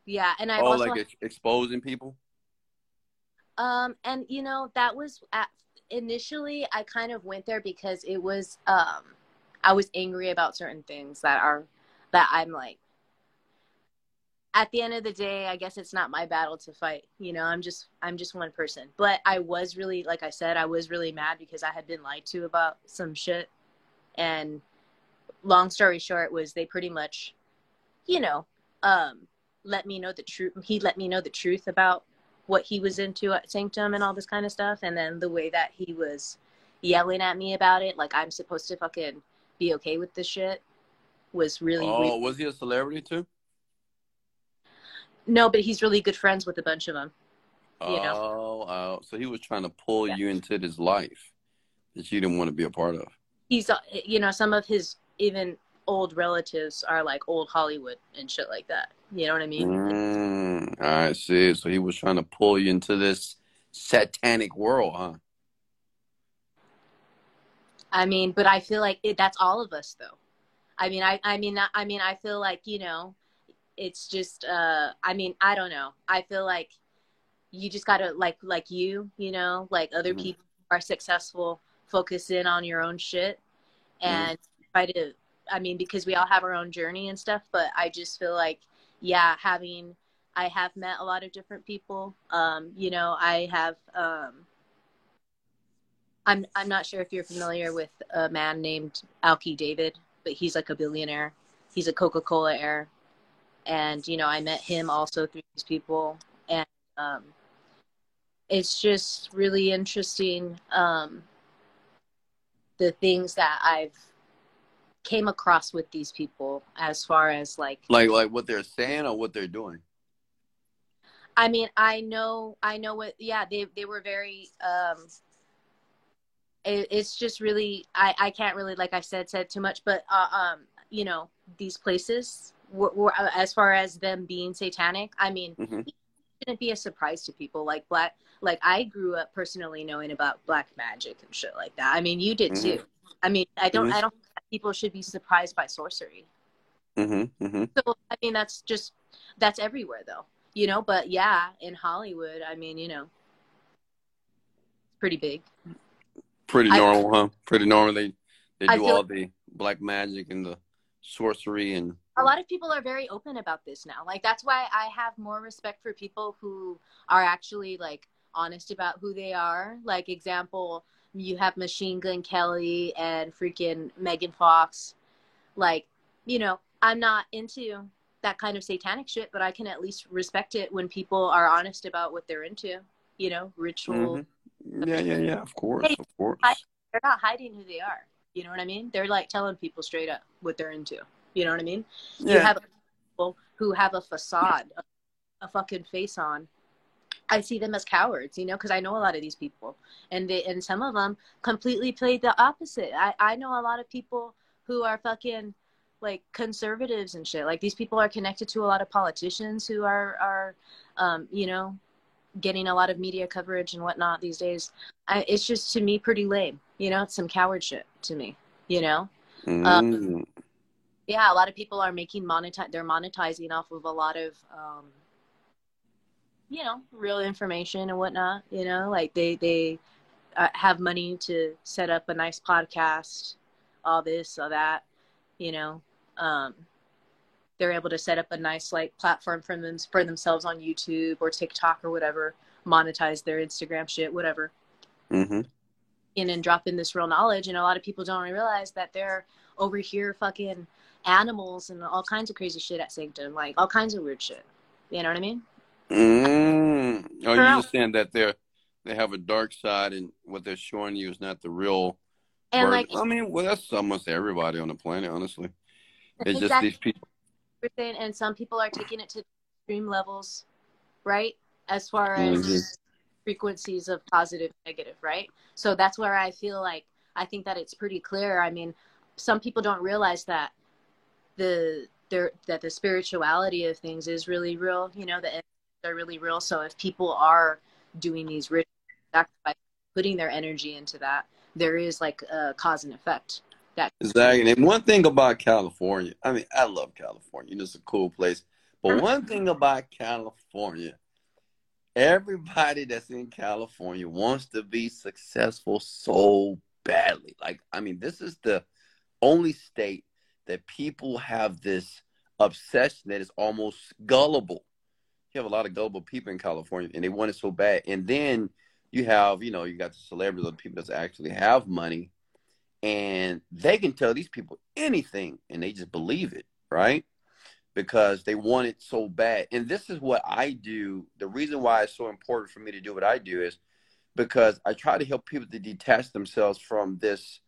yeah, and I oh, also like have, exposing people. Um, and, you know, that was at, initially I kind of went there because it was um, I was angry about certain things that are that I'm like. At the end of the day, I guess it's not my battle to fight. You know, I'm just I'm just one person. But I was really, like I said, I was really mad because I had been lied to about some shit. And long story short was they pretty much, you know, um, let me know the truth. He let me know the truth about what he was into at Sanctum and all this kind of stuff. And then the way that he was yelling at me about it, like I'm supposed to fucking be okay with this shit, was really Oh, weird. Was he a celebrity too? No, but he's really good friends with a bunch of them. You oh, know? Oh, so he was trying to pull yeah. you into his life that you didn't want to be a part of. He's, you know, some of his even old relatives are like old Hollywood and shit like that. You know what I mean? Mm. I see. So he was trying to pull you into this satanic world, huh? I mean, but I feel like it, that's all of us, though. I mean, I, I mean, I, I mean, I feel like, you know, it's just. Uh, I mean, I don't know. I feel like you just gotta like, like you, you know, like other mm-hmm. people who are successful, focus in on your own shit, and try to, I mean, because we all have our own journey and stuff, but I just feel like, yeah, having, I have met a lot of different people. Um, you know, I have, um, I'm, I'm not sure if you're familiar with a man named Alki David, but he's like a billionaire. He's a Coca-Cola heir. And, you know, I met him also through these people. And um, it's just really interesting, um, the things that I've came across with these people as far as like... Like like what they're saying or what they're doing? I mean, I know, I know what... Yeah, they, they were very... Um, it, it's just really... I, I can't really, like I said, said too much, but, uh, um, you know, these places... We're, we're, as far as them being satanic, I mean, mm-hmm. It shouldn't be a surprise to people. Like black, like I grew up personally knowing about black magic and shit like that. I mean, you did mm-hmm. too. I mean, I don't, mm-hmm. I don't think people should be surprised by sorcery. Mm-hmm. Mm-hmm. So I mean, that's just that's everywhere, though, you know. But yeah, in Hollywood, I mean, you know, pretty big, pretty normal, I, huh? Pretty normal. They they do all like, the black magic and the sorcery and. A lot of people are very open about this now. Like, that's why I have more respect for people who are actually, like, honest about who they are. Like, example, you have Machine Gun Kelly and freaking Megan Fox. Like, you know, I'm not into that kind of satanic shit, but I can at least respect it when people are honest about what they're into. You know, ritual. Mm-hmm. Yeah, yeah, yeah, of course, hey, of course. They're not hiding who they are. You know what I mean? They're, like, telling people straight up what they're into. You know what I mean? Yeah. You have people who have a facade, a, a fucking face on. I see them as cowards, you know, because I know a lot of these people. And they and some of them completely played the opposite. I, I know a lot of people who are fucking, like, conservatives and shit. Like, these people are connected to a lot of politicians who are, are um, you know, getting a lot of media coverage and whatnot these days. I, it's just, to me, pretty lame. You know, it's some coward shit to me, you know? Mm. Um, Yeah, a lot of people are making monetize. They're monetizing off of a lot of, um, you know, real information and whatnot. You know, like they they uh, have money to set up a nice podcast, all this, all that. You know, um, they're able to set up a nice like platform for them for themselves on YouTube or TikTok or whatever. Monetize their Instagram shit, whatever. Mm-hmm. And then drop in this real knowledge, and a lot of people don't really realize that they're over here fucking animals and all kinds of crazy shit at Sanctum, like all kinds of weird shit. You know what I mean? Mm. Oh, you understand that they're they have a dark side, and what they're showing you is not the real. And word. Like, I mean, well, that's almost everybody on the planet, honestly. It's exactly just these people. And some people are taking it to extreme levels, right? As far as mm-hmm. frequencies of positive, negative, right? So that's where I feel like I think that it's pretty clear. I mean, some people don't realize that. The there that the spirituality of things is really real, you know, the energies are really real. So if people are doing these rituals by putting their energy into that, there is like a cause and effect. That exactly. And one thing about California, I mean, I love California. It's a cool place. But one thing about California, everybody that's in California wants to be successful so badly. Like, I mean, this is the only state that people have this obsession that is almost gullible. You have a lot of gullible people in California, and they want it so bad. And then you have, you know, you got the celebrities or the people that actually have money, and they can tell these people anything, and they just believe it, right? Because they want it so bad. And this is what I do. The reason why it's so important for me to do what I do is because I try to help people to detach themselves from this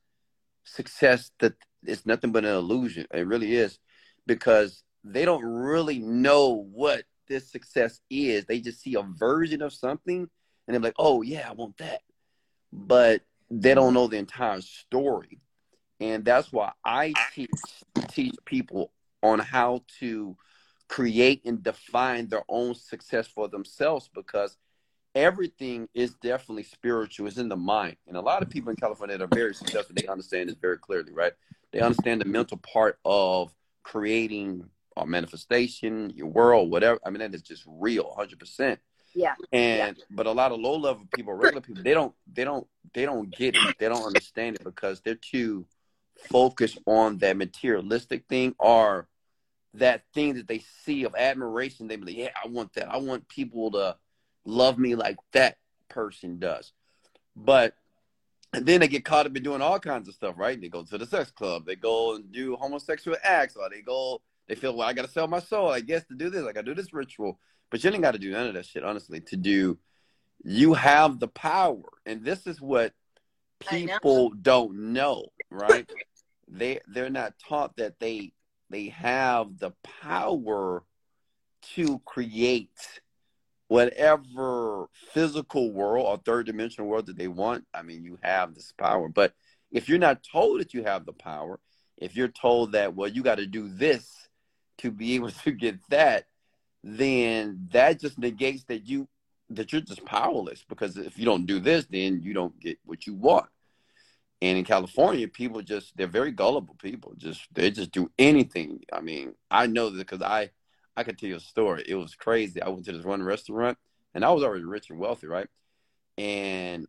success that it's nothing but an illusion. It really is, because they don't really know what this success is. They just see a version of something, and they're like, oh, yeah, I want that. But they don't know the entire story. And that's why I teach, teach people on how to create and define their own success for themselves, because everything is definitely spiritual. It's in the mind. And a lot of people in California that are very successful, they understand this very clearly, right? They understand the mental part of creating a manifestation, your world, whatever. I mean, that is just real, one hundred percent. Yeah. And yeah. But a lot of low-level people, regular people, they don't, they don't, they don't get it. They don't understand it because they're too focus on that materialistic thing or that thing that they see of admiration. They be like, yeah, I want that. I want people to love me like that person does. But and then they get caught up in doing all kinds of stuff, right? They go to the sex club. They go and do homosexual acts. Or they go, they feel, well, I got to sell my soul, I guess, to do this. I got to do this ritual. But you ain't got to do none of that shit, honestly, to do. You have the power. And this is what people know. don't know, right? they, they're not taught that they, they have the power to create whatever physical world or third dimensional world that they want. I mean, you have this power. But if you're not told that you have the power, if you're told that, well, you got to do this to be able to get that, then that just negates that you, that you're just powerless, because if you don't do this, then you don't get what you want. And in California, people just, they're very gullible people. Just, they just do anything. I mean, I know that because I, I could tell you a story. It was crazy. I went to this one restaurant, and I was already rich and wealthy, right? And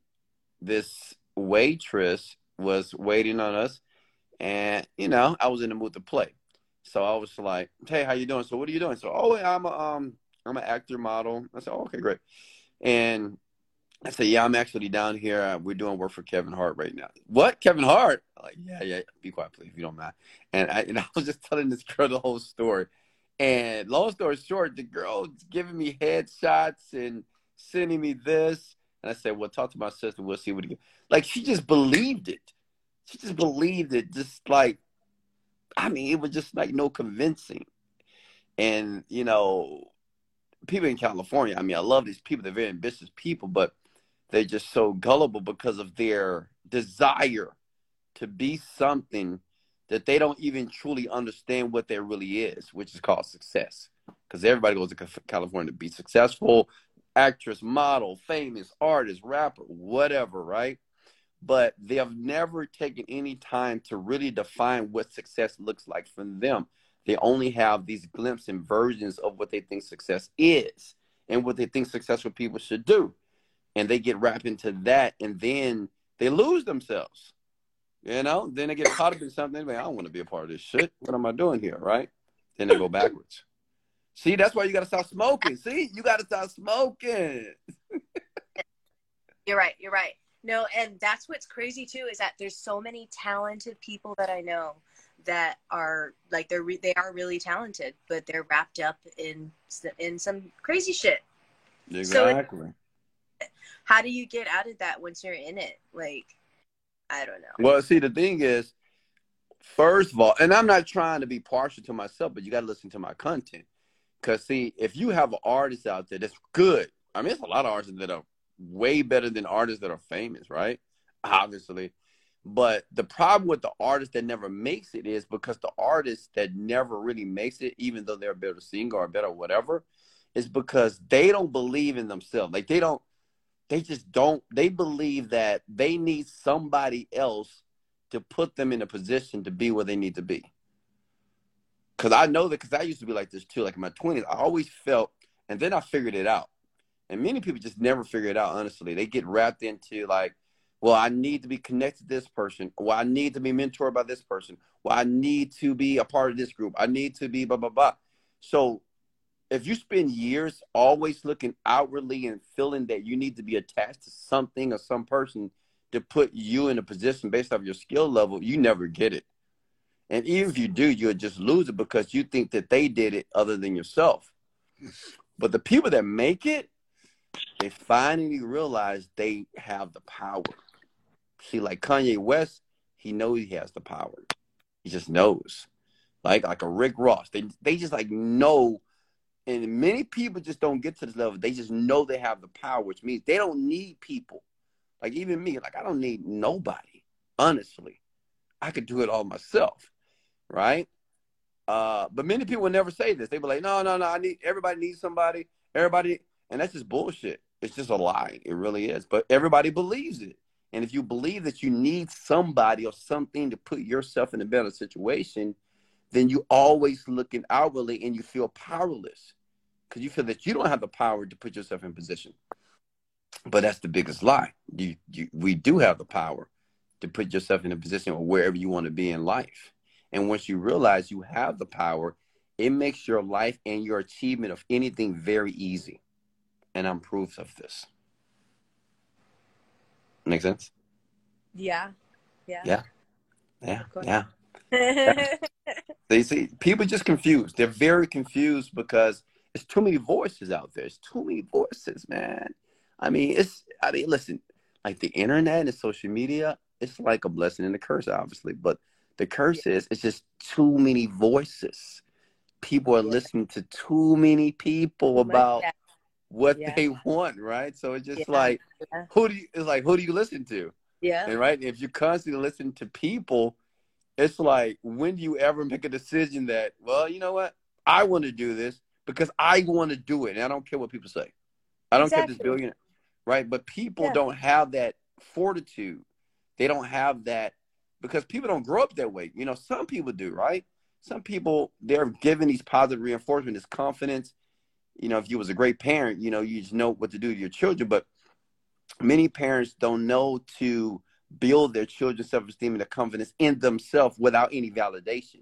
this waitress was waiting on us, and, you know, I was in the mood to play. So I was like, hey, how you doing? So what are you doing? So, oh, I'm a, um, I'm an actor, model. I said, oh, okay, great. And I said, yeah, I'm actually down here. We're doing work for Kevin Hart right now. What? Kevin Hart? I'm like, yeah, yeah, be quiet, please, if you don't mind. And I, and I was just telling this girl the whole story. And long story short, the girl's giving me headshots and sending me this. And I said, well, talk to my sister. We'll see what it is. Like, she just believed it. She just believed it. Just like, I mean, it was just like no convincing. And, you know, people in California, I mean, I love these people. They're very ambitious people, but they're just so gullible because of their desire to be something that they don't even truly understand what there really is, which is called success. Because everybody goes to California to be successful, actress, model, famous, artist, rapper, whatever, right? But they have never taken any time to really define what success looks like for them. They only have these glimpses and versions of what they think success is and what they think successful people should do. And they get wrapped into that, and then they lose themselves. You know, then they get caught up in something. Like, I don't want to be a part of this shit. What am I doing here, right? Then they go backwards. See, that's why you got to stop smoking. See, you got to stop smoking. You're right. You're right. No, and that's what's crazy, too, is that there's so many talented people that I know that are, like, they're re they are really talented, but they're wrapped up in, in some crazy shit. Exactly. So how do you get out of that once you're in it? Like, I don't know. Well, see, the thing is, first of all, and I'm not trying to be partial to myself, but you got to listen to my content. Because, see, if you have an artist out there that's good, I mean, there's a lot of artists that are way better than artists that are famous, right? Obviously. But the problem with the artist that never makes it is because the artist that never really makes it, even though they're a better singer or better whatever, is because they don't believe in themselves. Like, they don't. They just don't, they believe that they need somebody else to put them in a position to be where they need to be. Because I know that, because I used to be like this too, like in my twenties, I always felt, and then I figured it out. And many people just never figure it out, honestly. They get wrapped into like, well, I need to be connected to this person. Well, I need to be mentored by this person. Well, I need to be a part of this group. I need to be blah, blah, blah. So if you spend years always looking outwardly and feeling that you need to be attached to something or some person to put you in a position based off your skill level, you never get it. And even if you do, you'll just lose it because you think that they did it other than yourself. But the people that make it, they finally realize they have the power. See, like Kanye West, he knows he has the power. He just knows. Like, like a Rick Ross. They, they just like know. And many people just don't get to this level. They just know they have the power, which means they don't need people. Like even me, like I don't need nobody, honestly. I could do it all myself, right? Uh, but many people will never say this. They be like, no, no, no, I need, everybody needs somebody, everybody. And that's just bullshit. It's just a lie. It really is. But everybody believes it. And if you believe that you need somebody or something to put yourself in a better situation, then you always looking outwardly and you feel powerless because you feel that you don't have the power to put yourself in position. But that's the biggest lie. You, you, we do have the power to put yourself in a position of wherever you want to be in life. And once you realize you have the power, it makes your life and your achievement of anything very easy. And I'm proof of this. Make sense? Yeah. Yeah. Yeah. Yeah. Yeah. Yeah. So you see, people just confused. They're very confused because there's too many voices out there. There's too many voices, man. I mean, it's, I mean, listen, like the internet and social media, it's like a blessing and a curse, obviously. But the curse yeah. is it's just too many voices. People are yeah. listening to too many people about like what yeah. they want, right? So it's just yeah. like yeah. who do you it's like who do you listen to? Yeah. And right, if you constantly listen to people, it's like, when do you ever make a decision that, well, you know what? I want to do this because I want to do it. And I don't care what people say. I don't exactly. care this billionaire, right? But people yeah. don't have that fortitude. They don't have that because people don't grow up that way. You know, some people do, right? Some people, they're given these positive reinforcement, this confidence. You know, if you was a great parent, you know, you just know what to do to your children. But many parents don't know to build their children's self-esteem and their confidence in themselves without any validation.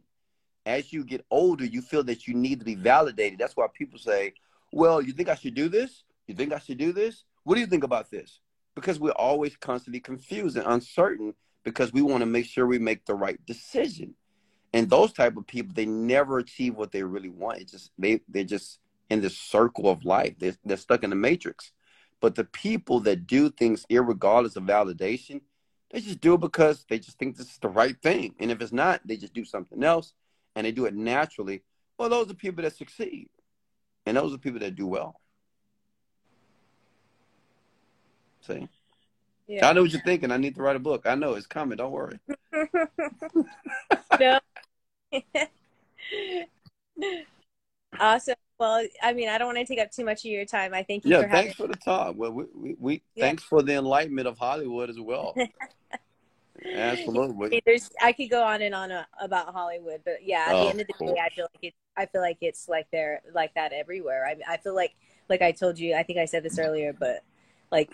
As you get older, you feel that you need to be validated. That's why people say, well, you think I should do this? You think I should do this? What do you think about this? Because we're always constantly confused and uncertain because we want to make sure we make the right decision. And those type of people, they never achieve what they really want. It's just, they, they're just in this circle of life. They're, they're stuck in the matrix. But the people that do things irregardless of validation, they just do it because they just think this is the right thing. And if it's not, they just do something else and they do it naturally. Well, those are people that succeed. And those are people that do well. See? Yeah. I know what you're thinking. I need to write a book. I know. It's coming. Don't worry. No. Awesome. Well, I mean, I don't want to take up too much of your time. I thank you yeah, for having me. Yeah, thanks for the time. Well, we, we, we yeah. thanks for the enlightenment of Hollywood as well. Absolutely. There's, I could go on and on about Hollywood, but yeah, at oh, the end of the course. day, I feel like it, I feel like it's like there, like that everywhere. I, I feel like, like I told you, I think I said this earlier, but like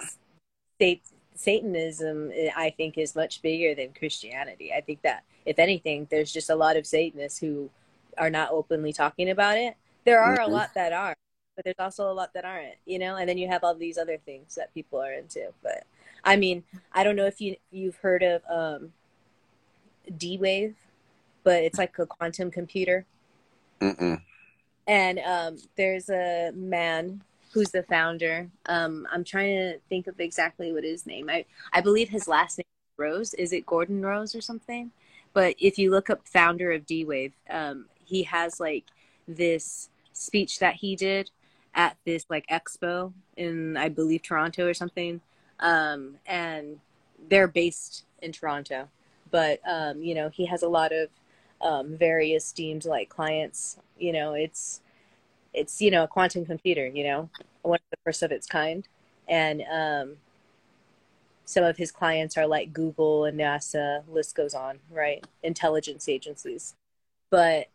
Satanism, I think, is much bigger than Christianity. I think that if anything, there's just a lot of Satanists who are not openly talking about it. There are mm-hmm. a lot that are, but there's also a lot that aren't, you know, and then you have all these other things that people are into. But I mean, I don't know if you, you've heard of um, D-Wave, but it's like a quantum computer. Mm-mm. And um, there's a man who's the founder. Um, I'm trying to think of exactly what his name. I, I believe his last name is Rose. Is it Gordon Rose or something? But if you look up founder of D-Wave, um, he has like this speech that he did at this like expo in I believe Toronto or something, um and they're based in Toronto, but um you know, he has a lot of um very esteemed like clients. You know, it's it's you know, a quantum computer, you know, one of the first of its kind. And um some of his clients are like Google and NASA, list goes on, right? Intelligence agencies. But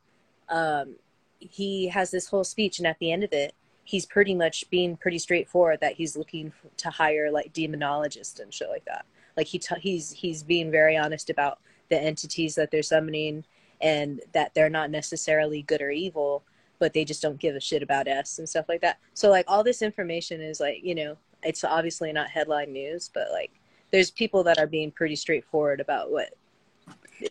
um he has this whole speech, and at the end of it, he's pretty much being pretty straightforward that he's looking to hire like demonologists and shit like that. Like he t- he's he's being very honest about the entities that they're summoning, and that they're not necessarily good or evil, but they just don't give a shit about us and stuff like that. So like all this information is like, you know, it's obviously not headline news, but like there's people that are being pretty straightforward about what.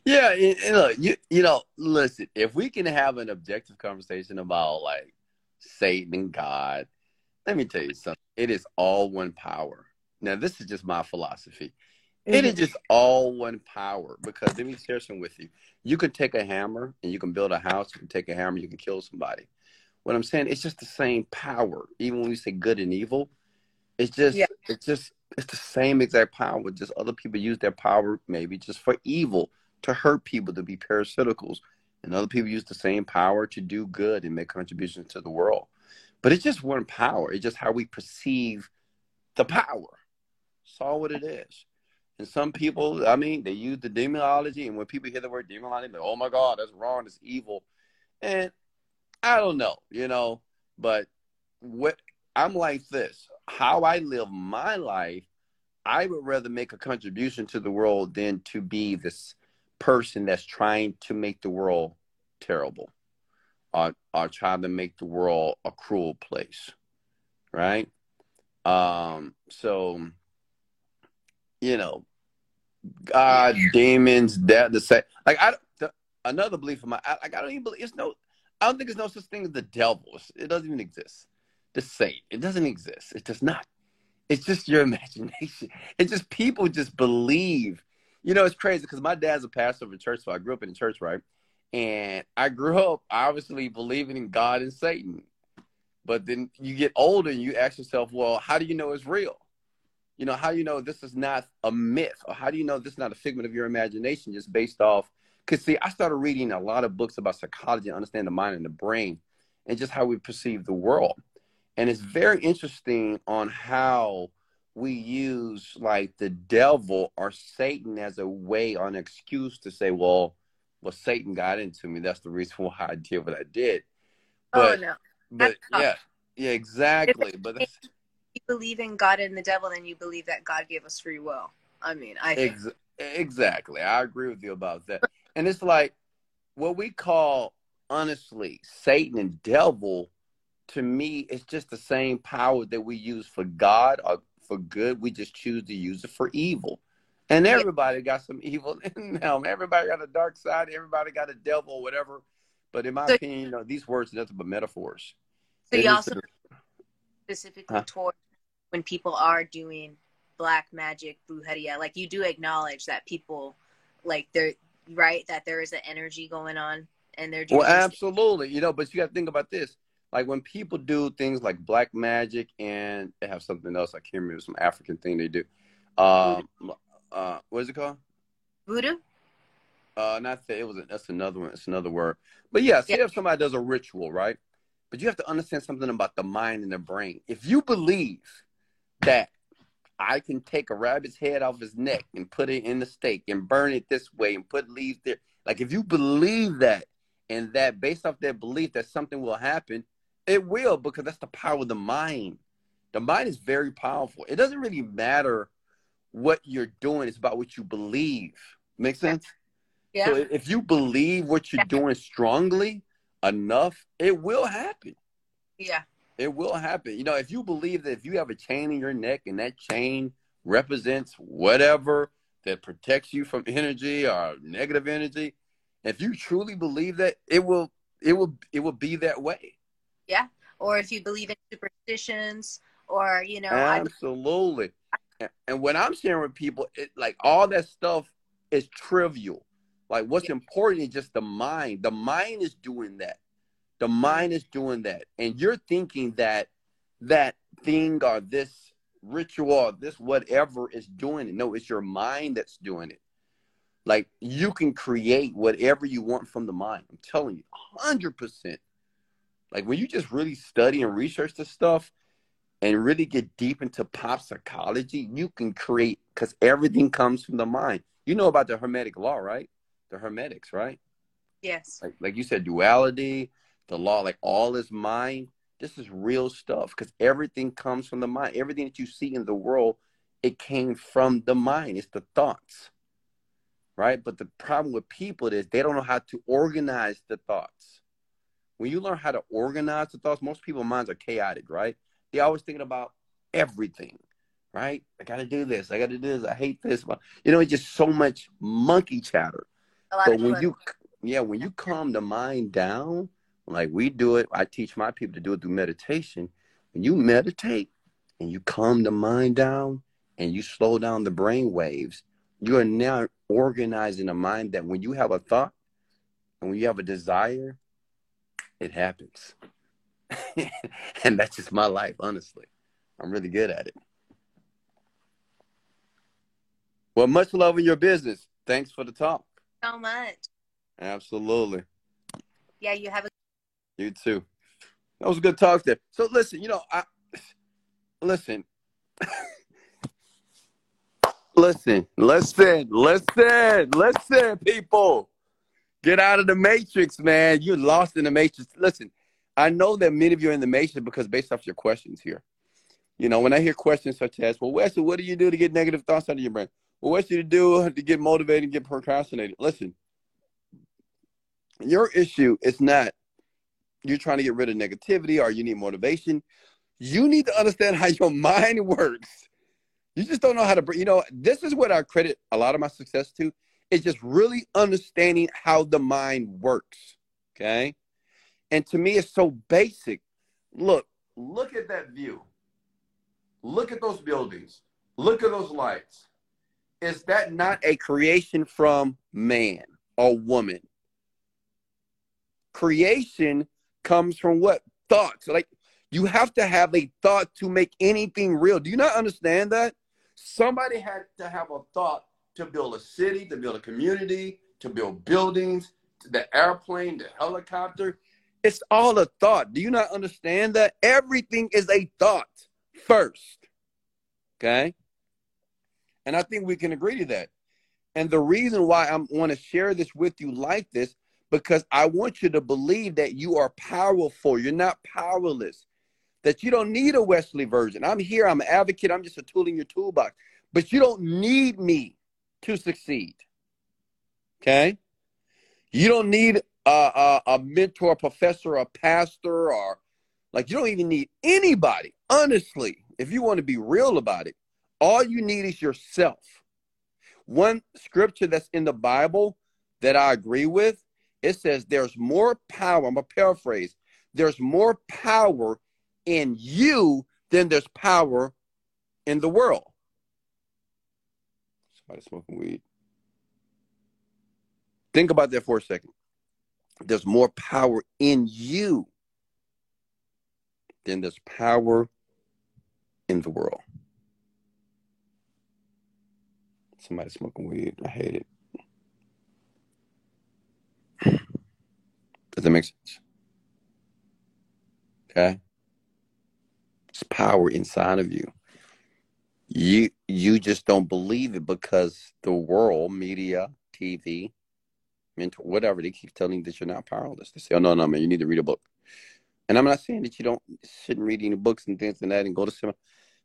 Yeah, and look, you, you know, listen, if we can have an objective conversation about, like, Satan and God, let me tell you something. It is all one power. Now, this is just my philosophy. It is just all one power, because let me share something with you. You can take a hammer and you can build a house. You can take a hammer, you can kill somebody. What I'm saying, it's just the same power. Even when we say good and evil, it's just, yeah. it's just, it's the same exact power. Just other people use their power maybe just for evil, to hurt people, to be parasiticals. And other people use the same power to do good and make contributions to the world. But it's just one power. It's just how we perceive the power. It's all what it is. And some people, I mean, they use the demonology, and when people hear the word demonology, they're like, oh my God, that's wrong, that's evil. And I don't know, you know, but what I'm like this, how I live my life, I would rather make a contribution to the world than to be this person that's trying to make the world terrible or, or trying to make the world a cruel place, right? Um, so, you know, God, demons, that, the same. Like, I, the, another belief of mine, I, like, I don't even believe, it's no, I don't think there's no such thing as the devil. It's, it doesn't even exist. The saint, it doesn't exist. It does not. It's just your imagination. It's just people just believe. You know, it's crazy because my dad's a pastor of a church, so I grew up in a church, right? And I grew up obviously believing in God and Satan. But then you get older and you ask yourself, well, how do you know it's real? You know, how do you know this is not a myth? Or how do you know this is not a figment of your imagination just based off? Because, see, I started reading a lot of books about psychology and understand the mind and the brain and just how we perceive the world. And it's very interesting on how we use, like, the devil or Satan as a way or an excuse to say, well, well, Satan got into me. That's the reason why I did what I did. But, oh, no. But, yeah, yeah, exactly. But that's, if you believe in God and the devil, then you believe that God gave us free will. I mean, I think. Ex exactly. I agree with you about that. And it's like what we call, honestly, Satan and devil, to me, it's just the same power that we use for God or for good. We just choose to use it for evil. And everybody got some evil in them. Everybody got a dark side. Everybody got a devil or whatever. But in my so, opinion, you know, these words are nothing but metaphors. So you also specifically huh? toward when people are doing black magic, brujeria, like you do acknowledge that people, like they're right, that there is an energy going on and they're doing. Well, absolutely. Things. You know, but you got to think about this. Like when people do things like black magic and they have something else, I can't remember, some African thing they do. Um, uh, what is it called? Voodoo? Uh, not that, it was, a, that's another one, it's another word. But yeah, say yeah. if somebody does a ritual, right? But you have to understand something about the mind and the brain. If you believe that I can take a rabbit's head off his neck and put it in the steak and burn it this way and put leaves there. Like if you believe that and that based off that belief that something will happen, it will, because that's the power of the mind. The mind is very powerful. It doesn't really matter what you're doing. It's about what you believe. Make sense? Yeah. So if you believe what you're doing strongly enough, it will happen. Yeah. It will happen. You know, if you believe that if you have a chain in your neck and that chain represents whatever that protects you from energy or negative energy, if you truly believe that, it will, it will, it will be that way. Yeah. Or if you believe in superstitions or, you know. Absolutely. I, and when I'm sharing with people, it, like all that stuff is trivial. Like what's yeah. important is just the mind. The mind is doing that. The mind is doing that. And you're thinking that that thing or this ritual or this whatever is doing it. No, it's your mind that's doing it. Like you can create whatever you want from the mind. I'm telling you, one hundred percent. Like, when you just really study and research this stuff and really get deep into pop psychology, you can create, because everything comes from the mind. You know about the Hermetic law, right? The Hermetics, right? Yes. Like, like you said, duality, the law, like all is mind. This is real stuff because everything comes from the mind. Everything that you see in the world, it came from the mind. It's the thoughts, right? But the problem with people is they don't know how to organize the thoughts. When you learn how to organize the thoughts, most people's minds are chaotic, right? They're always thinking about everything, right? I got to do this. I got to do this. I hate this. You know, it's just so much monkey chatter. But when you, yeah, when you calm the mind down, like we do it, I teach my people to do it through meditation. When you meditate and you calm the mind down and you slow down the brain waves, you are now organizing the mind that when you have a thought and when you have a desire, it happens. And that's just my life, honestly. I'm really good at it. Well, much love in your business. Thanks for the talk. So much. Absolutely. Yeah, you have a... You too. That was a good talk there. So listen, you know, I... Listen. listen, listen, listen, listen, people. Get out of the matrix, man. You're lost in the matrix. Listen, I know that many of you are in the matrix because based off your questions here. You know, when I hear questions such as, well, Wesley, what do you do to get negative thoughts out of your brain? Well, what do you do to get motivated and get procrastinated? Listen, your issue is not you're trying to get rid of negativity or you need motivation. You need to understand how your mind works. You just don't know how to bring, you know, this is what I credit a lot of my success to. It's just really understanding how the mind works, okay? And to me, it's so basic. Look, look at that view. Look at those buildings. Look at those lights. Is that not a creation from man or woman? Creation comes from what? Thoughts. Like, you have to have a thought to make anything real. Do you not understand that? Somebody had to have a thought to build a city, to build a community, to build buildings, the airplane, the helicopter. It's all a thought. Do you not understand that? Everything is a thought. First, okay? And I think we can agree to that. And the reason why I want to share this with you like this, because I want you to believe that you are powerful. You're not powerless, that you don't need a Wesley Virgin. I'm here. I'm an advocate. I'm just a tool in your toolbox. But you don't need me to succeed, okay? You don't need a, a, a mentor, a professor, a pastor, or like you don't even need anybody. Honestly, if you want to be real about it, all you need is yourself. One scripture that's in the Bible that I agree with, it says there's more power, I'm going to paraphrase, there's more power in you than there's power in the world. Somebody smoking weed. Think about that for a second. There's more power in you than there's power in the world. Somebody smoking weed. I hate it. Does that make sense? Okay. It's power inside of you. You you just don't believe it because the world, media, T V, mental, whatever, they keep telling you that you're not powerless. They say, oh, no, no, man, you need to read a book. And I'm not saying that you don't shouldn't read any books and things like that and go to seminar,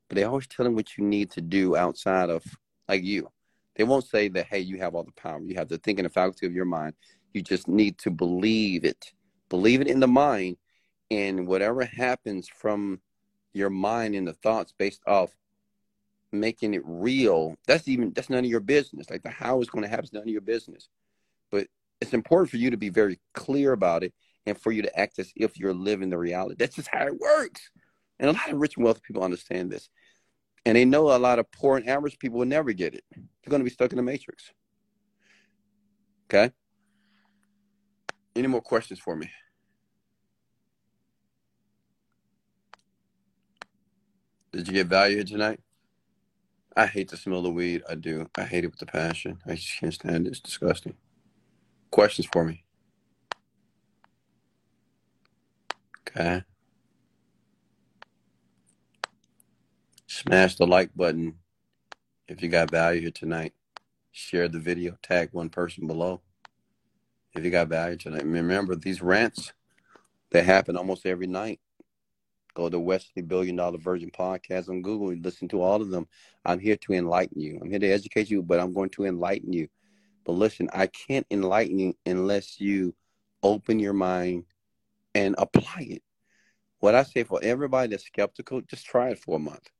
but they always tell them what you need to do outside of, like you. They won't say that, hey, you have all the power. You have the thinking and faculty of your mind. You just need to believe it. Believe it in the mind, and whatever happens from your mind and the thoughts based off making it real, that's even that's none of your business. Like the how is going to happen is none of your business. But it's important for you to be very clear about it and for you to act as if you're living the reality. That's just how it works. And a lot of rich and wealthy people understand this. And they know a lot of poor and average people will never get it. They're going to be stuck in the matrix. Okay? Any more questions for me? Did you get value tonight? I hate the smell of weed. I do. I hate it with a passion. I just can't stand it. It's disgusting. Questions for me? Okay. Smash the like button if you got value here tonight. Share the video. Tag one person below if you got value tonight. Remember, these rants, they happen almost every night. Go to Wesley Billion Dollar Virgin Podcast on Google and listen to all of them. I'm here to enlighten you. I'm here to educate you, but I'm going to enlighten you. But listen, I can't enlighten you unless you open your mind and apply it. What I say for everybody that's skeptical, just try it for a month.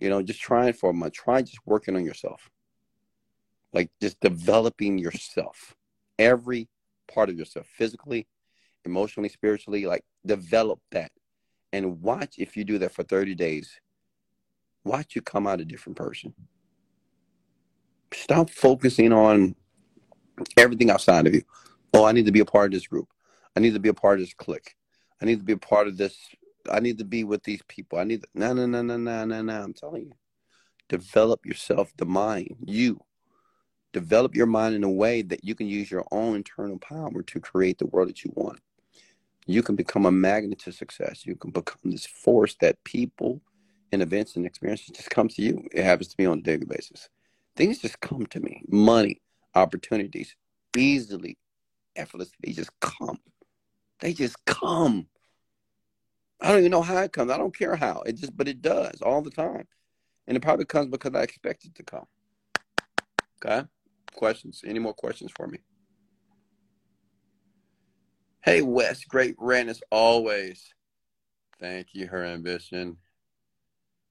You know, just try it for a month. Try just working on yourself. Like just developing yourself. Every part of yourself. Physically, emotionally, spiritually. Like develop that. And watch if you do that for thirty days. Watch you come out a different person. Stop focusing on everything outside of you. Oh, I need to be a part of this group. I need to be a part of this clique. I need to be a part of this. I need to be with these people. I need to, no, no, no, no, no, no, no. I'm telling you, develop yourself, the mind, you. Develop your mind in a way that you can use your own internal power to create the world that you want. You can become a magnet to success. You can become this force that people and events and experiences just come to you. It happens to me on a daily basis. Things just come to me. Money, opportunities, easily, effortlessly, they just come. They just come. I don't even know how it comes. I don't care how. It just, but it does all the time. And it probably comes because I expect it to come. Okay? Questions? Any more questions for me? Hey, Wes. Great rant as always. Thank you. Her ambition.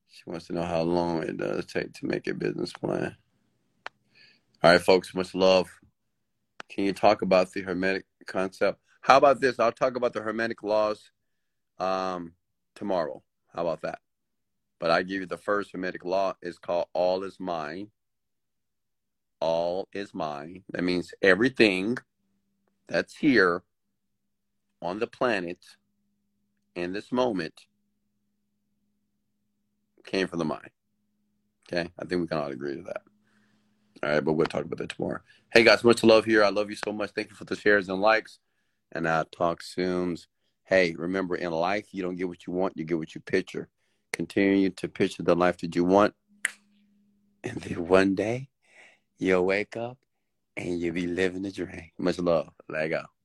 She wants to know how long it does take to make a business plan. All right, folks. Much love. Can you talk about the Hermetic concept? How about this? I'll talk about the Hermetic laws um, tomorrow. How about that? But I give you the first Hermetic law. It's called all is mine. All is mine. That means everything that's here on the planet in this moment came from the mind. Okay? I think we can all agree to that. All right, but we'll talk about that tomorrow. Hey, guys, much love here. I love you so much. Thank you for the shares and likes. And I'll talk soon. Hey, remember, in life, you don't get what you want. You get what you picture. Continue to picture the life that you want. And then one day, you'll wake up and you'll be living the dream. Much love. Let go.